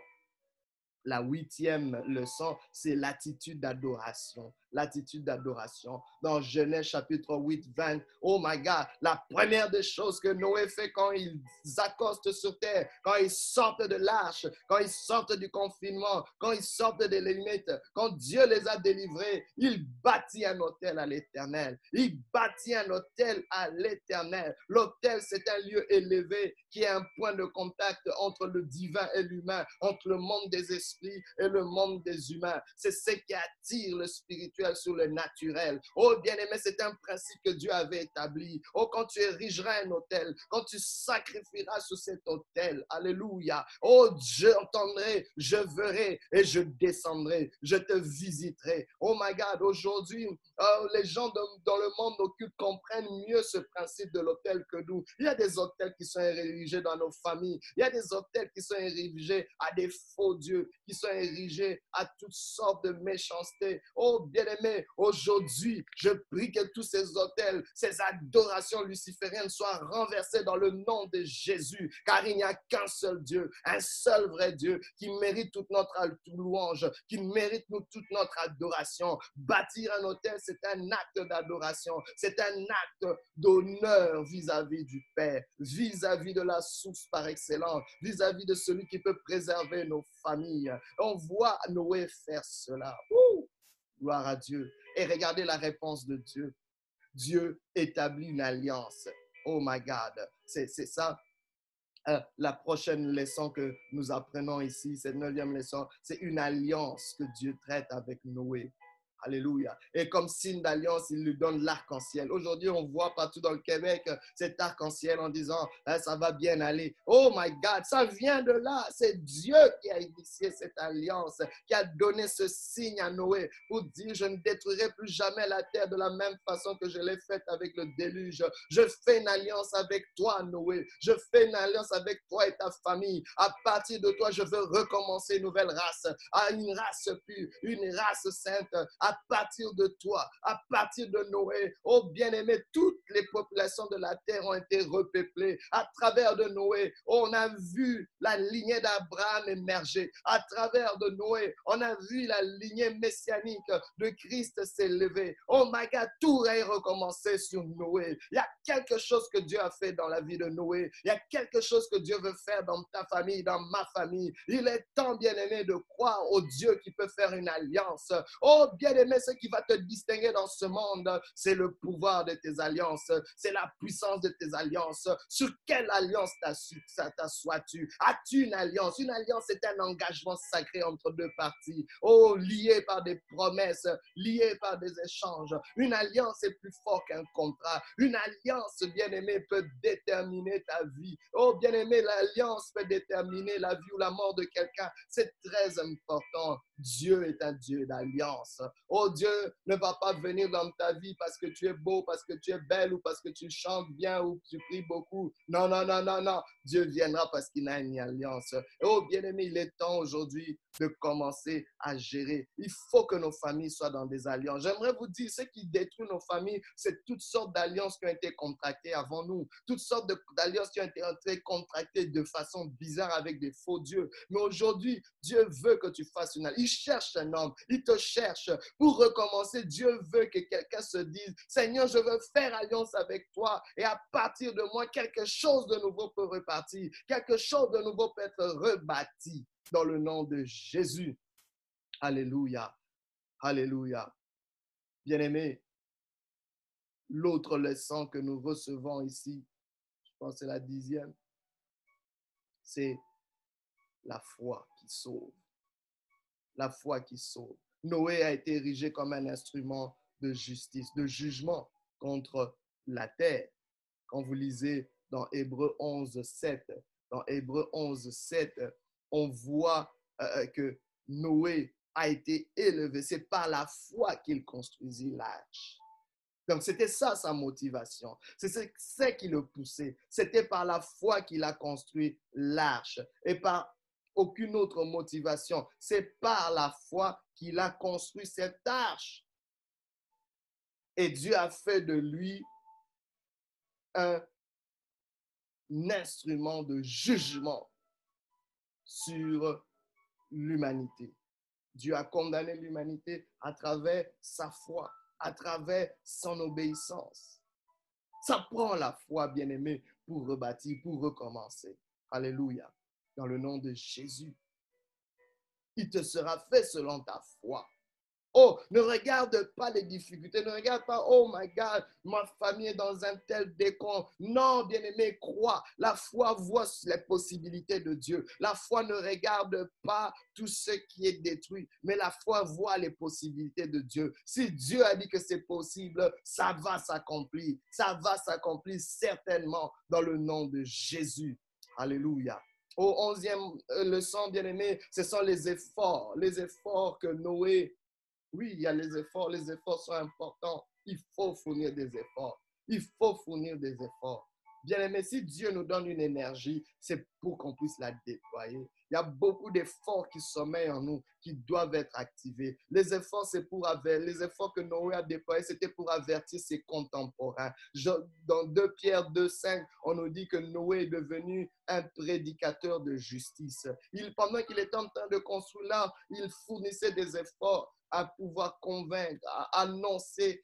la 8e leçon, c'est l'attitude d'adoration. L'attitude d'adoration. Dans Genèse chapitre 8, 20, oh my God, la première des choses que Noé fait quand ils accostent sur terre, quand ils sortent de l'arche, quand ils sortent du confinement, quand ils sortent des limites, quand Dieu les a délivrés, il bâtit un autel à l'Éternel. Il bâtit un autel à l'Éternel. L'autel, c'est un lieu élevé qui est un point de contact entre le divin et l'humain, entre le monde des esprits et le monde des humains. C'est ce qui attire le spirituel sur le naturel. Oh bien-aimé, c'est un principe que Dieu avait établi. Oh, quand tu érigeras un autel, quand tu sacrifieras sur cet autel, alléluia, oh, j'entendrai, je verrai et je descendrai, je te visiterai. Oh my God, aujourd'hui, les gens dans le monde occupe comprennent mieux ce principe de l'autel que nous. Il y a des autels qui sont érigés dans nos familles. Il y a des autels qui sont érigés à des faux dieux, qui sont érigés à toutes sortes de méchanceté. Oh, bien bien-aimé, aujourd'hui, je prie que tous ces autels, ces adorations lucifériennes soient renversées dans le nom de Jésus, car il n'y a qu'un seul Dieu, un seul vrai Dieu qui mérite toute notre louange, qui mérite toute notre adoration. Bâtir un autel, c'est un acte d'adoration, c'est un acte d'honneur vis-à-vis du Père, vis-à-vis de la source par excellence, vis-à-vis de celui qui peut préserver nos familles. On voit Noé faire cela. Ouh! Gloire à Dieu. Et regardez la réponse de Dieu. Dieu établit une alliance. Oh my God. C'est ça la prochaine leçon que nous apprenons ici, cette 9e leçon. C'est une alliance que Dieu traite avec Noé. Alléluia. Et comme signe d'alliance, il lui donne l'arc-en-ciel. Aujourd'hui, on voit partout dans le Québec cet arc-en-ciel en disant « ça va bien aller ». Oh my God, ça vient de là. C'est Dieu qui a initié cette alliance, qui a donné ce signe à Noé pour dire « je ne détruirai plus jamais la terre de la même façon que je l'ai faite avec le déluge. Je fais une alliance avec toi, Noé. Je fais une alliance avec toi et ta famille. À partir de toi, je veux recommencer une nouvelle race, à une race pure, une race sainte. » À partir de toi, à partir de Noé, oh bien-aimé, toutes les populations de la terre ont été repeuplées. À travers de Noé, on a vu la lignée d'Abraham émerger. À travers de Noé, on a vu la lignée messianique de Christ s'élever. Oh my God, tout a recommencé sur Noé. Il y a quelque chose que Dieu a fait dans la vie de Noé. Il y a quelque chose que Dieu veut faire dans ta famille, dans ma famille. Il est temps, bien-aimé, de croire au Dieu qui peut faire une alliance. Oh bien-aimé, mais ce qui va te distinguer dans ce monde, c'est le pouvoir de tes alliances, c'est la puissance de tes alliances. Sur quelle alliance t'assois-tu? As-tu une alliance? Une alliance, c'est un engagement sacré entre deux parties. Oh, lié par des promesses, lié par des échanges. Une alliance est plus fort qu'un contrat. Une alliance, bien-aimé, peut déterminer ta vie. Oh, bien-aimé, l'alliance peut déterminer la vie ou la mort de quelqu'un. C'est très important. Dieu est un Dieu d'alliance. Oh, Dieu ne va pas venir dans ta vie parce que tu es beau, parce que tu es belle ou parce que tu chantes bien ou que tu pries beaucoup. Non, non, non, non, non. Dieu viendra parce qu'il a une alliance. Oh, bien-aimé, il est temps aujourd'hui de commencer à gérer. Il faut que nos familles soient dans des alliances. J'aimerais vous dire, ce qui détruit nos familles, c'est toutes sortes d'alliances qui ont été contractées avant nous. Toutes sortes d'alliances qui ont été contractées de façon bizarre avec des faux dieux. Mais aujourd'hui, Dieu veut que tu fasses une alliance. Il cherche un homme. Il te cherche. Pour recommencer, Dieu veut que quelqu'un se dise, Seigneur, je veux faire alliance avec toi et à partir de moi, quelque chose de nouveau peut repartir, quelque chose de nouveau peut être rebâti dans le nom de Jésus. Alléluia, alléluia. Bien-aimés, l'autre leçon que nous recevons ici, je pense que c'est la 10e, c'est la foi qui sauve. La foi qui sauve. Noé a été érigé comme un instrument de justice, de jugement contre la terre. Quand vous lisez dans Hébreux 11, 7, dans Hébreux 11, 7, on voit que Noé a été élevé. C'est par la foi qu'il construisit l'arche. Donc, c'était ça sa motivation. C'est ce qui le poussait. C'était par la foi qu'il a construit l'arche et par aucune autre motivation. C'est par la foi qu'il a construit cette arche. Et Dieu a fait de lui un instrument de jugement sur l'humanité. Dieu a condamné l'humanité à travers sa foi, à travers son obéissance. Ça prend la foi, bien-aimé, pour rebâtir, pour recommencer. Alléluia. Dans le nom de Jésus, il te sera fait selon ta foi. Oh, ne regarde pas les difficultés, ne regarde pas, oh my God, ma famille est dans un tel décon. Non, bien-aimé, crois. La foi voit les possibilités de Dieu. La foi ne regarde pas tout ce qui est détruit, mais la foi voit les possibilités de Dieu. Si Dieu a dit que c'est possible, ça va s'accomplir. Ça va s'accomplir certainement dans le nom de Jésus. Alléluia. Au 11e leçon, bien-aimé, ce sont les efforts que Noé, oui, il y a les efforts sont importants. Il faut fournir des efforts. Bien-aimés, si Dieu nous donne une énergie, c'est pour qu'on puisse la déployer. Il y a beaucoup d'efforts qui sommeillent en nous, qui doivent être activés. Les efforts, c'est pour avertir. Les efforts que Noé a déployés, c'était pour avertir ses contemporains. Dans 2 Pierre 2,5, on nous dit que Noé est devenu un prédicateur de justice. Pendant qu'il était en train de construire l'arche, il fournissait des efforts à pouvoir convaincre, à annoncer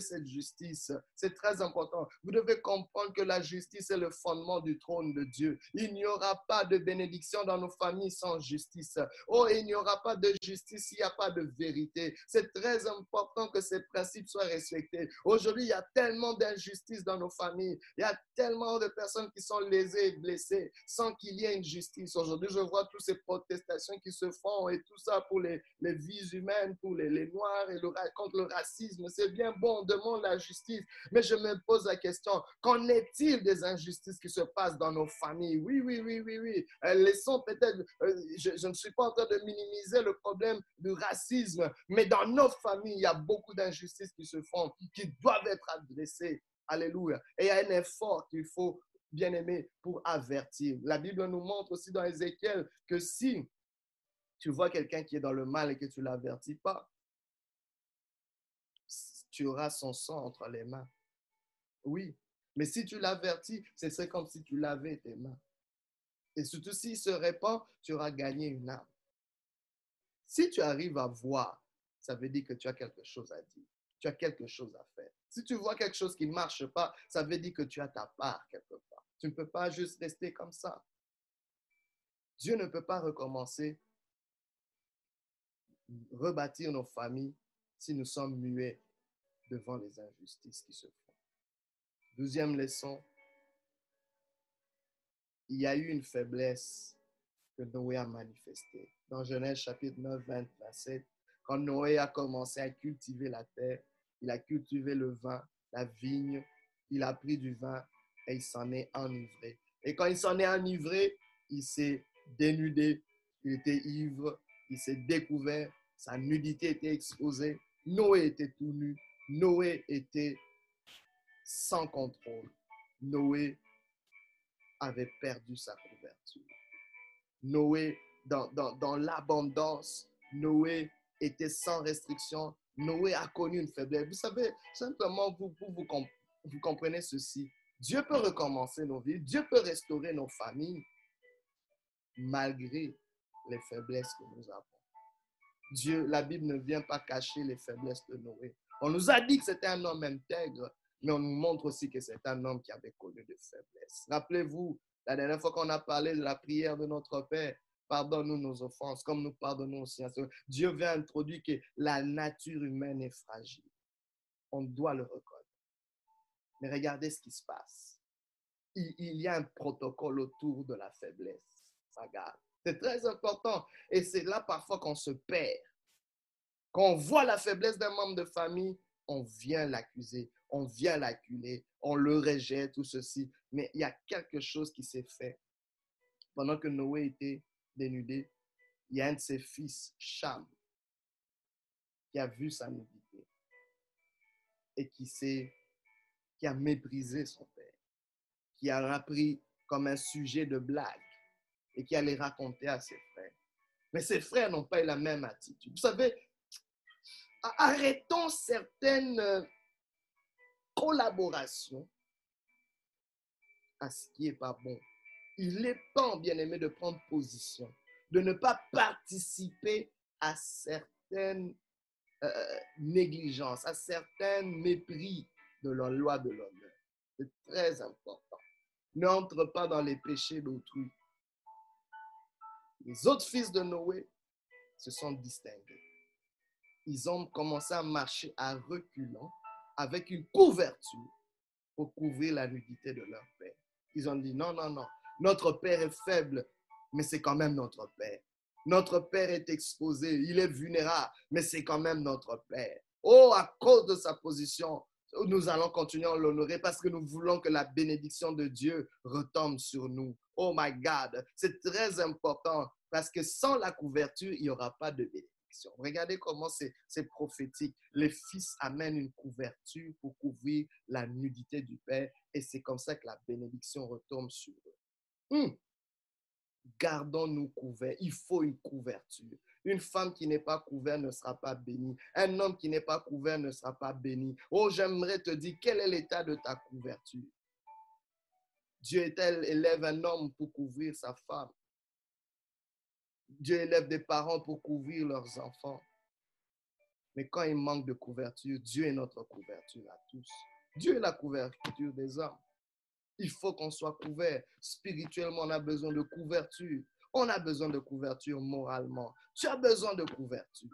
cette justice. C'est très important. Vous devez comprendre que la justice est le fondement du trône de Dieu. Il n'y aura pas de bénédiction dans nos familles sans justice. Oh, il n'y aura pas de justice s'il n'y a pas de vérité. C'est très important que ces principes soient respectés. Aujourd'hui, il y a tellement d'injustice dans nos familles. Il y a tellement de personnes qui sont lésées et blessées sans qu'il y ait une justice. Aujourd'hui, je vois toutes ces protestations qui se font et tout ça pour les vies humaines, pour les Noirs, et contre le racisme. C'est bien bon, on demande la justice. Mais je me pose la question, qu'en est-il des injustices qui se passent dans nos familles? Oui. Laissons peut-être, je ne suis pas en train de minimiser le problème du racisme, mais dans nos familles, il y a beaucoup d'injustices qui se font, qui doivent être adressées. Alléluia. Et il y a un effort qu'il faut, bien aimer, pour avertir. La Bible nous montre aussi dans Ézéchiel que si tu vois quelqu'un qui est dans le mal et que tu ne l'avertis pas, tu auras son sang entre les mains. Oui, mais si tu l'avertis, ce serait comme si tu lavais tes mains. Et surtout, s'il se répand, tu auras gagné une âme. Si tu arrives à voir, ça veut dire que tu as quelque chose à dire, tu as quelque chose à faire. Si tu vois quelque chose qui ne marche pas, ça veut dire que tu as ta part quelque part. Tu ne peux pas juste rester comme ça. Dieu ne peut pas recommencer, rebâtir nos familles si nous sommes muets devant les injustices qui se font. 12e leçon, il y a eu une faiblesse que Noé a manifestée. Dans Genèse chapitre 9, 27, quand Noé a commencé à cultiver la terre, il a cultivé le vin, la vigne, il a pris du vin et il s'en est enivré. Et quand il s'en est enivré, il s'est dénudé, il était ivre, il s'est découvert, sa nudité était exposée. Noé était tout nu, Noé était sans contrôle. Noé avait perdu sa couverture. Noé, dans l'abondance, Noé était sans restriction. Noé a connu une faiblesse. Vous savez, simplement, vous comprenez ceci. Dieu peut recommencer nos vies, Dieu peut restaurer nos familles malgré les faiblesses que nous avons. Dieu, la Bible ne vient pas cacher les faiblesses de Noé. On nous a dit que c'était un homme intègre, mais on nous montre aussi que c'est un homme qui avait connu de faiblesses. Rappelez-vous, la dernière fois qu'on a parlé de la prière de notre Père, pardonne-nous nos offenses, comme nous pardonnons aussi. Dieu veut introduire que la nature humaine est fragile. On doit le reconnaître. Mais regardez ce qui se passe. Il y a un protocole autour de la faiblesse. Regarde. C'est très important. Et c'est là parfois qu'on se perd. Quand on voit la faiblesse d'un membre de famille, on vient l'accuser, on vient l'acculer, on le rejette, tout ceci. Mais il y a quelque chose qui s'est fait. Pendant que Noé était dénudé, il y a un de ses fils, Cham, qui a vu sa nudité et qui a méprisé son père, qui a appris comme un sujet de blague et qui allait raconter à ses frères. Mais ses frères n'ont pas eu la même attitude. Vous savez, arrêtons certaines collaborations à ce qui n'est pas bon. Il est temps, bien-aimé, de prendre position, de ne pas participer à certaines négligences, à certains mépris de la loi de l'honneur. C'est très important. N'entre pas dans les péchés d'autrui. Les autres fils de Noé se sont distingués. Ils ont commencé à marcher à reculons avec une couverture pour couvrir la nudité de leur père. Ils ont dit non. Notre père est faible, mais c'est quand même notre père. Notre père est exposé, il est vulnérable, mais c'est quand même notre père. Oh, à cause de sa position, nous allons continuer à l'honorer parce que nous voulons que la bénédiction de Dieu retombe sur nous. Oh my God, c'est très important parce que sans la couverture, il n'y aura pas de bénédiction. protection. Regardez comment c'est prophétique. Les fils amènent une couverture pour couvrir la nudité du Père et c'est comme ça que la bénédiction retombe sur eux. Gardons-nous couverts. Il faut une couverture. Une femme qui n'est pas couverte ne sera pas bénie. Un homme qui n'est pas couvert ne sera pas béni. Oh, j'aimerais te dire, quel est l'état de ta couverture? Dieu élève un homme pour couvrir sa femme. Dieu élève des parents pour couvrir leurs enfants. Mais quand il manque de couverture, Dieu est notre couverture à tous. Dieu est la couverture des hommes. Il faut qu'on soit couvert. Spirituellement, on a besoin de couverture. On a besoin de couverture moralement. Tu as besoin de couverture.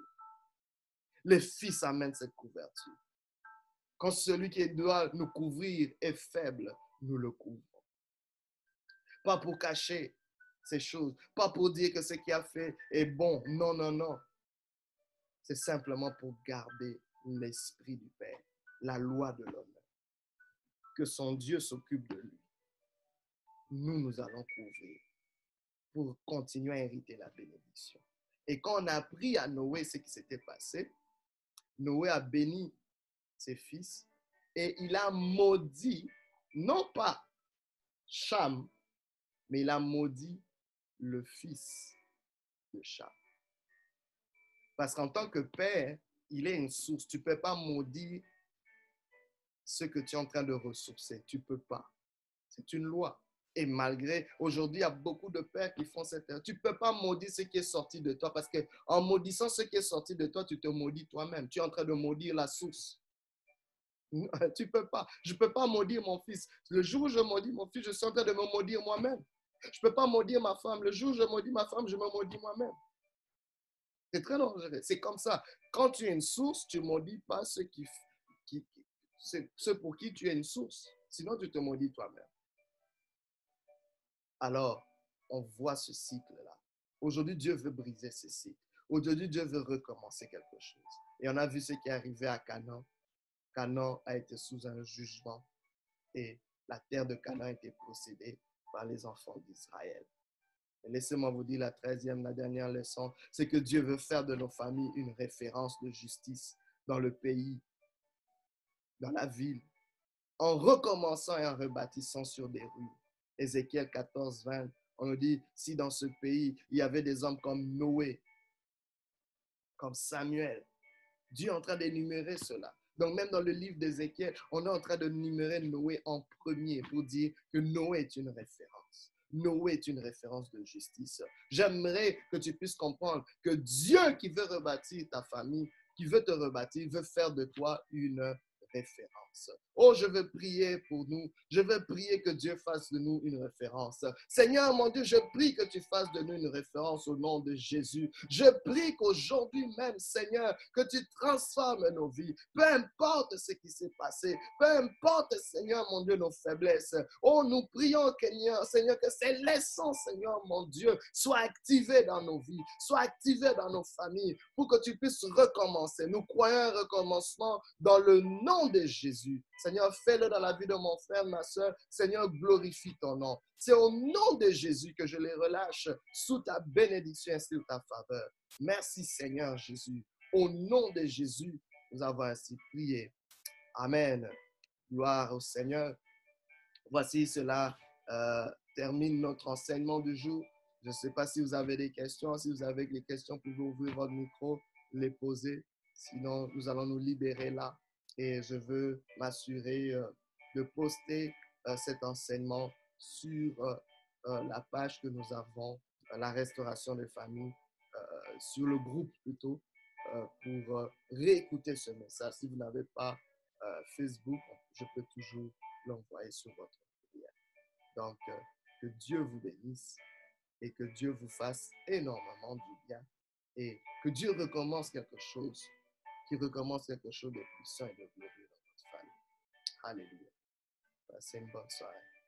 Les fils amènent cette couverture. Quand celui qui doit nous couvrir est faible, nous le couvrons. Pas pour cacher ces choses, pas pour dire que ce qu'il a fait est bon. Non, non, non. C'est simplement pour garder l'esprit du Père, la loi de l'homme. Que son Dieu s'occupe de lui. Nous, nous allons couvrir pour continuer à hériter la bénédiction. Et quand on a appris à Noé ce qui s'était passé, Noé a béni ses fils et il a maudit, non pas Cham, mais il a maudit le fils de Cham. Parce qu'en tant que père, il est une source. Tu ne peux pas maudire ce que tu es en train de ressourcer. Tu ne peux pas. C'est une loi. Et malgré, aujourd'hui, il y a beaucoup de pères qui font cette erreur. Tu ne peux pas maudire ce qui est sorti de toi parce qu'en maudissant ce qui est sorti de toi, tu te maudis toi-même. Tu es en train de maudire la source. Tu ne peux pas. Je ne peux pas maudire mon fils. Le jour où je maudis mon fils, je suis en train de me maudire moi-même. Je ne peux pas maudire ma femme. Le jour où je maudis ma femme, je me maudis moi-même. C'est très dangereux. C'est comme ça. Quand tu es une source, tu ne maudis pas ceux ceux pour qui tu es une source. Sinon, tu te maudis toi-même. Alors, on voit ce cycle-là. Aujourd'hui, Dieu veut briser ce cycle. Aujourd'hui, Dieu veut recommencer quelque chose. Et on a vu ce qui est arrivé à Canaan. Canaan a été sous un jugement et la terre de Canaan a été possédée par les enfants d'Israël. Laissez-moi vous dire la 13e, la dernière leçon, c'est que Dieu veut faire de nos familles une référence de justice dans le pays, dans la ville, en recommençant et en rebâtissant sur des rues. Ézéchiel 14, 20, on nous dit, si dans ce pays, il y avait des hommes comme Noé, comme Samuel, Dieu est en train d'énumérer cela. Donc, même dans le livre d'Ézéchiel, on est en train de numérer Noé en premier pour dire que Noé est une référence. Noé est une référence de justice. J'aimerais que tu puisses comprendre que Dieu qui veut rebâtir ta famille, qui veut te rebâtir, veut faire de toi une référence. Oh, je veux prier pour nous. Je veux prier que Dieu fasse de nous une référence. Seigneur, mon Dieu, je prie que tu fasses de nous une référence au nom de Jésus. Je prie qu'aujourd'hui même, Seigneur, que tu transformes nos vies. Peu importe ce qui s'est passé. Peu importe, Seigneur, mon Dieu, nos faiblesses. Oh, nous prions, Seigneur, que ces leçons, Seigneur, mon Dieu, soient activées dans nos vies, soient activées dans nos familles pour que tu puisses recommencer. Nous croyons un recommencement dans le nom de Jésus. Seigneur, fais-le dans la vie de mon frère, ma soeur. Seigneur, glorifie ton nom. C'est au nom de Jésus que je les relâche sous ta bénédiction et sous ta faveur. Merci Seigneur Jésus. Au nom de Jésus, nous avons ainsi prié. Amen. Gloire au Seigneur. Voici cela termine notre enseignement du jour. Je ne sais pas si vous avez des questions. Si vous avez des questions, pouvez ouvrir votre micro, les poser. Sinon, nous allons nous libérer là. Et je veux m'assurer de poster cet enseignement sur la page que nous avons, la restauration des familles, sur le groupe plutôt, pour réécouter ce message. Si vous n'avez pas Facebook, je peux toujours l'envoyer sur votre courriel. Donc, que Dieu vous bénisse et que Dieu vous fasse énormément du bien et que Dieu recommence quelque chose. Qui recommence quelque chose de puissant et de glorieux dans votre famille. Alléluia. Passez une bonne soirée.